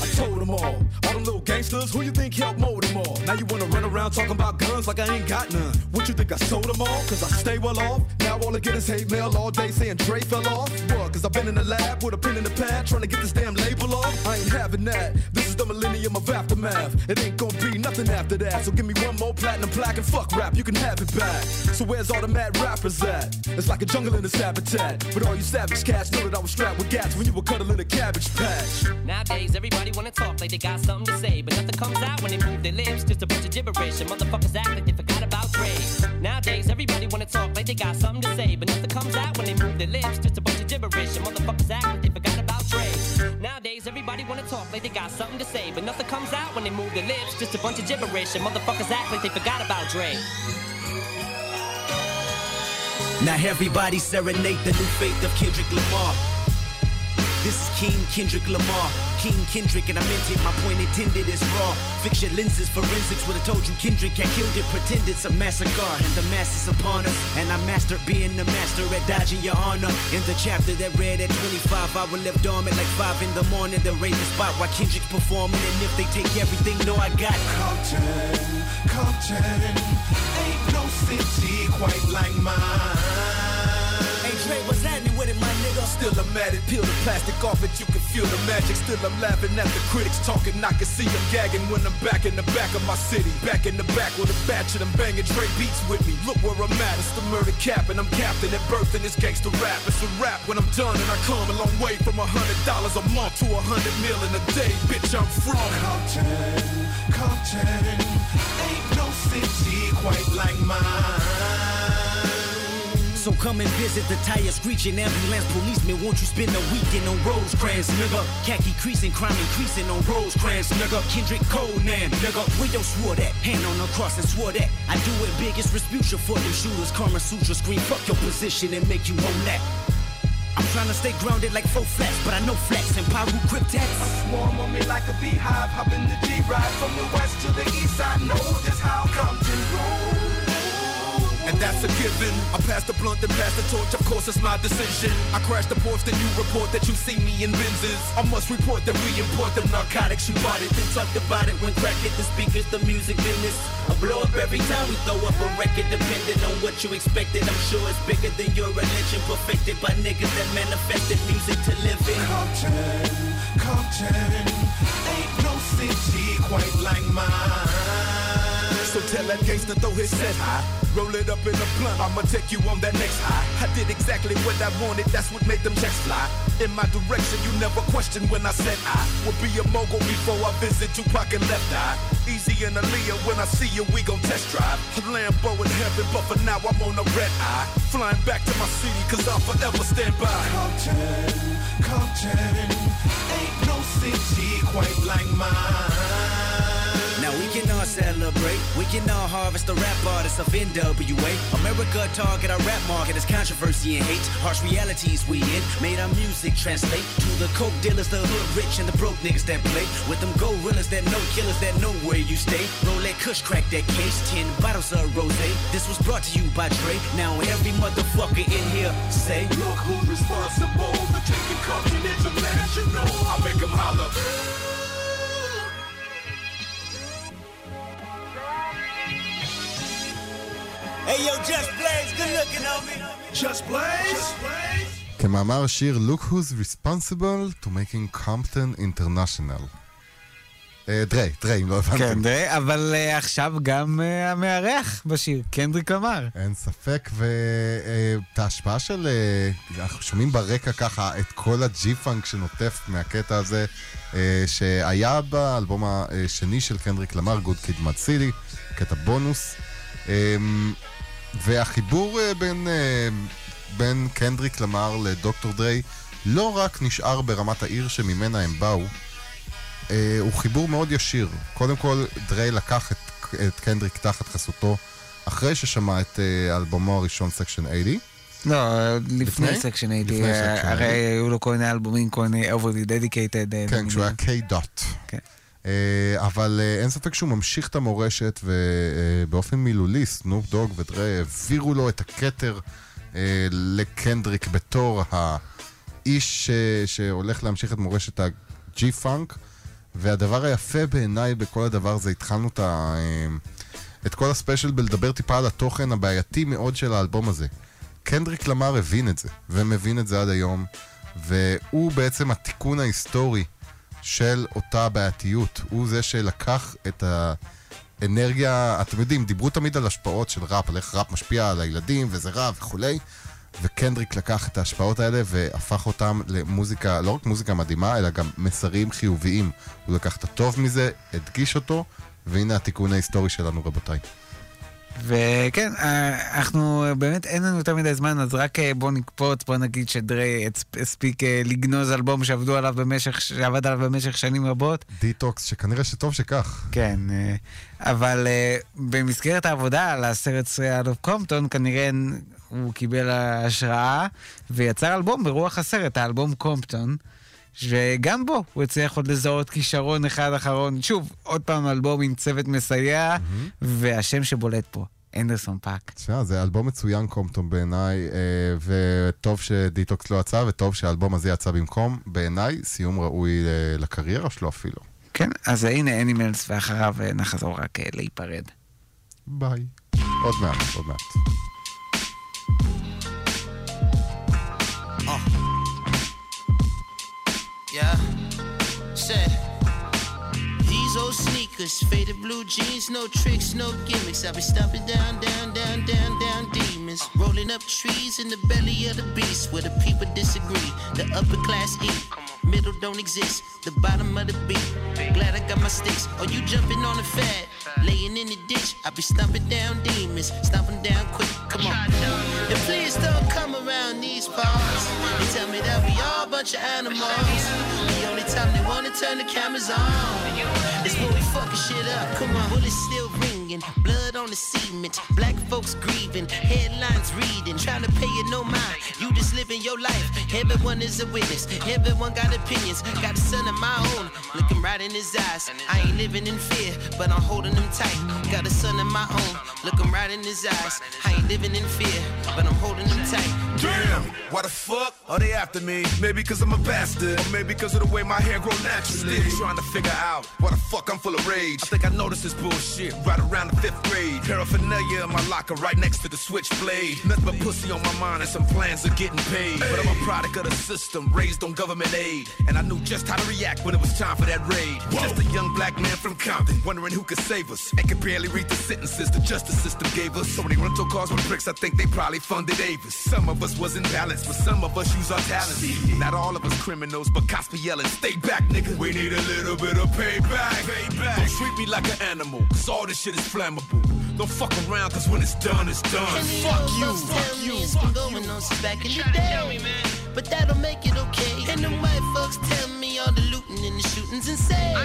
I told them all them little gangsters, who you think helped mold them all? Now you wanna run around talking about guns like I ain't got none. What you think I sold them all? Cause I stay well off. Now all I get is hate mail all day saying Dre fell off. What? Cause I've been in the lab with a pen in the pad trying to get this damn label off. I ain't having that. This is the millennium of aftermath. It ain't gonna be nothing after that. So give me one more platinum plaque and fuck rap, you can have it back. So where's all the mad rappers at? It's like a jungle in its habitat. But all you savage cats know that I was strapped with gas when you were cuddling a cabbage patch. Nowadays everybody wanna talk like they got something to say, but nothing comes out when they move their lips. Just a bunch of gibberish, and motherfuckers act like they forgot about Dre. Nowadays everybody wanna talk like they got something to say, but nothing comes out when they move their lips. Just a bunch of gibberish, and motherfuckers act like they forgot about Dre. Nowadays everybody wanna talk like they got something to say, but nothing comes out when they move their lips. Just a bunch of gibberish, and motherfuckers act like they forgot about Dre. Now everybody serenade the new faith of Kendrick Lamar. This is King Kendrick Lamar, King Kendrick, and I meant it, my point intended is raw. Fix your lenses, forensics would have told you Kendrick had killed it, pretend it's a massacre, and the mass is upon us, and I mastered being the master at dodging your honor. In the chapter that read at 25, I would live dormant like 5 in the morning, to raise the spot while Kendrick's performing, and if they take everything, no, I got Compton, Compton, ain't no city quite like mine. Dre, what's happening with it, my nigga? Still I'm at it, peel the plastic off it, you can feel the magic. Still I'm laughing at the critics talking, I can see them gagging when I'm back in the back of my city. Back in the back with a batch of them banging Dre beats with me. Look where I'm at, it's the murder cap, and I'm captain at birth in this gangster rap. It's a rap when I'm done, and I come a long way from $100 a month to $100 million a day. Bitch, I'm from Compton, Compton, ain't no city quite like mine. So come and visit the tire screeching ambulance policeman. Won't you spend a weekend on Rosecrans, nigga? Khaki creasing, crime increasing on Rosecrans, nigga. Kendrick Conan, nigga. We don't swore that. Hand on the cross and swore that. I do it big, it's retribution for them shooters. Karma Sutra scream, fuck your position and make you own that. I'm trying to stay grounded like 4 flats, but I know flats and Pyro Cryptex. A swarm on me like a beehive, hop in the G-Ride from the west to the east. I know this how Compton rolls. And that's a given. I pass the blunt and pass the torch, of course it's my decision. I crash the porch, then you report that you see me in Benzes. I must report that we import them narcotics. You bought it, then talked about it when crack hit the speakers, the music business. I blow up every time we throw up a record, depending on what you expected. I'm sure it's bigger than your religion, perfected by niggas that manifested music to live in. Compton, Compton, ain't no city quite like mine. So tell that gangster throw his set high, roll it up in a blunt, I'ma take you on that next high. I did exactly what I wanted, that's what made them checks fly. In my direction, you never questioned when I said I would be a mogul before I visit Tupac and Left Eye. Easy and Aaliyah, when I see you, we gon' test drive. Lambo in heaven, but for now I'm on a red eye. Flying back to my city, cause I'll forever stand by. Compton, Compton, ain't no city quite like mine. Now we can all celebrate, we can all harvest the rap artists of NWA. America target our rap market as controversy and hate. Harsh realities we in, made our music translate to the coke dealers, the hood rich, and the broke niggas that play. With them gorillas that know killers that know where you stay. Roll that kush, crack that case, 10 bottles of rosé. This was brought to you by Dre, now every motherfucker in here say, look who's responsible for taking Compton international. I make them holler. Hey yo, Just Blaze, good looking homie. Just Blaze. כמאמר שיר, look who's responsible to making Compton international. דרי, אם לא הבנתם. כן, דרי, אבל עכשיו גם המארח בשיר, קנדריק למר. אין ספק, ואת ההשפעה של... אנחנו שומעים ברקע ככה את כל הג'י-פאנק שנוטף מהקטע הזה, שהיה באלבום השני של קנדריק למר, Good Kid Mad City, קטע בונוס. והחיבור בין קנדריק למר לדוקטור דרי לא רק נשאר ברמת העיר שממנה הם באו, הוא חיבור מאוד ישיר. קודם כל, דרי לקח את קנדריק תחת חסותו אחרי ששמע את אלבומו הראשון, Section 80. לא, לפני Section 80. הרי היו לו כל מיני אלבומים, כל מיני Overly Dedicated. כן, כשהוא היה K-Dot. כן. אבל אין ספק שהוא ממשיך את המורשת, ובאופן מילולי סנופ דוג ודרי העבירו לו את הכתר לקנדריק בתור האיש שהולך להמשיך את מורשת הג'י-פאנק. והדבר היפה בעיניי בכל הדבר זה, התחלנו את כל הספיישל בלדבר טיפה על התוכן הבעייתי מאוד של האלבום הזה. קנדריק למר הבין את זה, ומבין את זה עד היום, והוא בעצם התיקון ההיסטורי של אותה בעייתיות. הוא זה שלקח את האנרגיה, אתם יודעים, דיברו תמיד על השפעות של ראפ, על איך ראפ משפיע על הילדים וזה ראפ וכולי, וקנדריק לקח את ההשפעות האלה והפך אותם למוזיקה, לא רק מוזיקה מדהימה, אלא גם מסרים חיוביים. הוא לקח את הטוב מזה, הדגיש אותו, והנה התיקון ההיסטורי שלנו, רבותיי. וכן, אנחנו באמת אין לנו יותר מדי זמן, אז רק בוא נקפוץ, בוא נגיד שדרי הספיק לגנוז אלבום שעבד עליו במשך שנים רבות. דיטוקס, שכנראה שטוב שכך. כן, אבל במסגרת העבודה על הסרט Straight Out of Compton, כנראה הוא קיבל השראה ויצר אלבום ברוח הסרט, האלבום קומפטון, שגם בו הוא הצליח עוד לזהות כישרון אחד אחרון. שוב, עוד פעם אלבום עם צוות מסייע, והשם שבולט פה, אנדרסון פאק. זה אלבום מצוין, קומפטון, בעיניי, וטוב שדיטוקס לא יצא, וטוב שהאלבום הזה יצא במקום. בעיניי, סיום ראוי לקריירה שלו אפילו. כן, אז הנה אנימלס, ואחריו נחזור רק להיפרד. ביי. עוד מעט. Yeah, said these old sneakers, faded blue jeans, no tricks, no gimmicks. I be stomping down demons, rolling up trees in the belly of the beast, where the people disagree. The upper class eat, middle don't exist, the bottom of the beat. Glad I got my sticks. Are you jumping on a fad? Laying in the ditch, I be stomping down demons, stomping down quick. Come on, and please don't come around these parts. They tell me that we all a bunch of animals. The only time they wanna turn the cameras on is when we fucking shit up. Come on, bullets still ringing, blood on the cement, black folks grieving, headlines reading, trying to pay it no mind. You just living your life. Everyone is a witness. Everyone got opinions. Got a son of my own, looking right in his eyes. I ain't living in fear, but I'm holding him tight. Got a son of my own, looking right in his eyes. I ain't living in fear, but I'm holding him tight. Damn, why the fuck are they after me? Maybe cause I'm a bastard, or maybe cause of the way my hair grow naturally. Still trying to figure out why the fuck I'm full of rage. I think I noticed this bullshit right around the 5th grade. Paraphernalia in my locker right next to the switchblade. Nothing but pussy on my mind and some plans of getting paid. But I'm a product of the system, raised on government aid, and I knew just how to react when it was time for that raid. Whoa. Just a young black man from Compton, wondering who could save us, and could barely read the sentences the justice system gave us. So many rental cars with bricks, I think they probably funded Avis. Some of us was in balance, but some of us use our talents. Not all of us criminals, but cops be yelling, stay back, nigga. We need a little bit of payback. Don't treat me like an animal, cause all this shit is flammable. Don't fuck around, cause when it's done, it's done. Fuck you, fuck you, fuck you. But that'll make it okay. And the white folks tell me all the looting and the shooting's insane.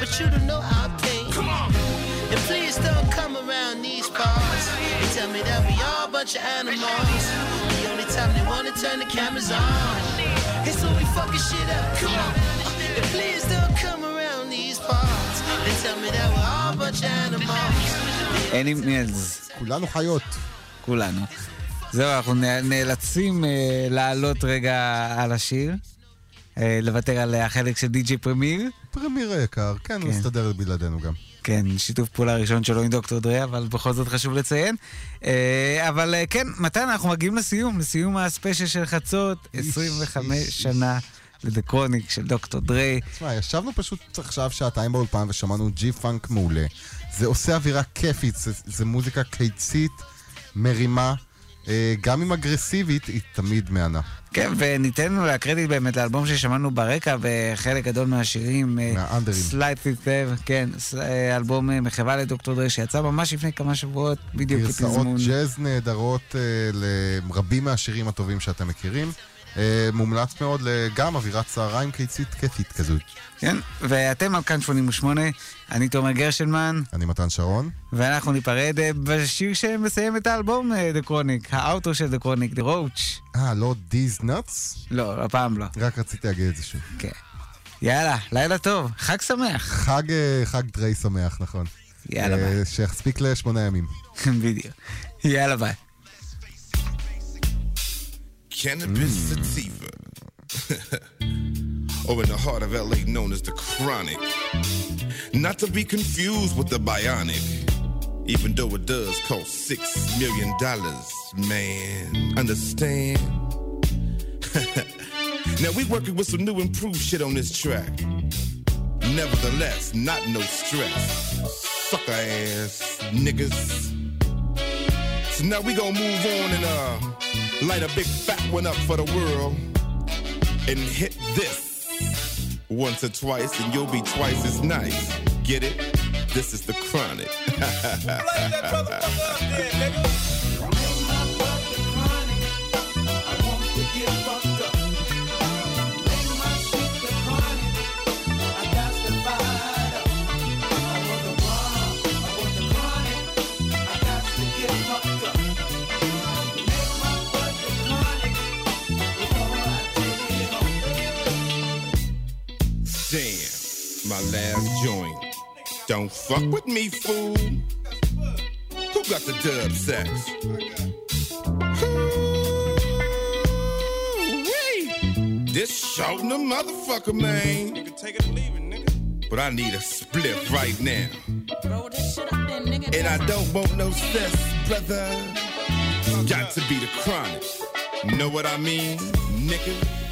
But you don't know our pain. Come on. And please don't come around these parts. They tell me that we all a bunch of animals. The only time they wanna turn the cameras on is when we fucking shit up. Come on. And please don't come around these parts. They tell me that we're all a bunch of animals. Animals. כולנו חיות. כולנו. זהו, אנחנו נאלצים לעלות רגע על השיר, לוותר על החלק של די-ג'י פרמיר. פרמיר היקר, כן, הוא מסתדר בלעדינו גם. כן, שיתוף פעולה הראשון שלו עם דוקטור דרי, אבל בכל זאת חשוב לציין. אבל כן, מתן, אנחנו מגיעים לסיום הספיישל של חצות, 25 שנה לדקרוניק של דוקטור דרי. תשמע, ישבנו פשוט עכשיו שעתיים באולפן ושמענו ג'י פאנק מעולה. זה עושה אווירה כיפית, זה מוזיקה קיצית, מרימה, גם אם אגרסיבית, היא תמיד מענה. כן, וניתנו להקרדיט באמת לאלבום ששמענו ברקע, וחלק גדול מהשירים, מהאנדרים. Slightly Dev, כן, אלבום מחווה לדוקטור דרי, שיצא ממש לפני כמה שבועות, בדיוק כתזמון. גרסאות ג'אז נהדרות לרבים מהשירים הטובים שאתם מכירים. מומלץ מאוד גם אווירת צהריים קיצית כיפית כזאת. כן, ואתם על כאן 88, אני תומר גרשנמן. אני מתן שרון. ואנחנו ניפרד בשיר שמסיים את האלבום The Chronic, האוטו של The Chronic, The Roach. לא These Nuts? לא, הפעם לא. רק רציתי להגיד את זה שוב. כן. יאללה, לילה טוב, חג שמח. חג דרי שמח, נכון. יאללה ביי. שיחספיק ל8 ימים. בדיוק. יאללה ביי. Cannabis sativa. Or in the heart of LA known as the Chronic. Not to be confused with the Bionic. Even though it does cost $6 million, man. Understand? Now we working with some new improved shit on this track. Nevertheless, not no stress. Sucker ass niggas. So now we gonna move on and light a big fat one up for the world and hit this once or twice and you'll be twice as nice. Get it? This is the Chronic. My last joint. Don't fuck with me, fool. Who got the dub sex? Ooh-wee. This shortin' a motherfucker, man. Nigga, take it or leave it, nigga. But I need a split right now. Throw this shit up there, nigga. And I don't want no cess, brother. Got to be the Chronic. Know what I mean, nigga?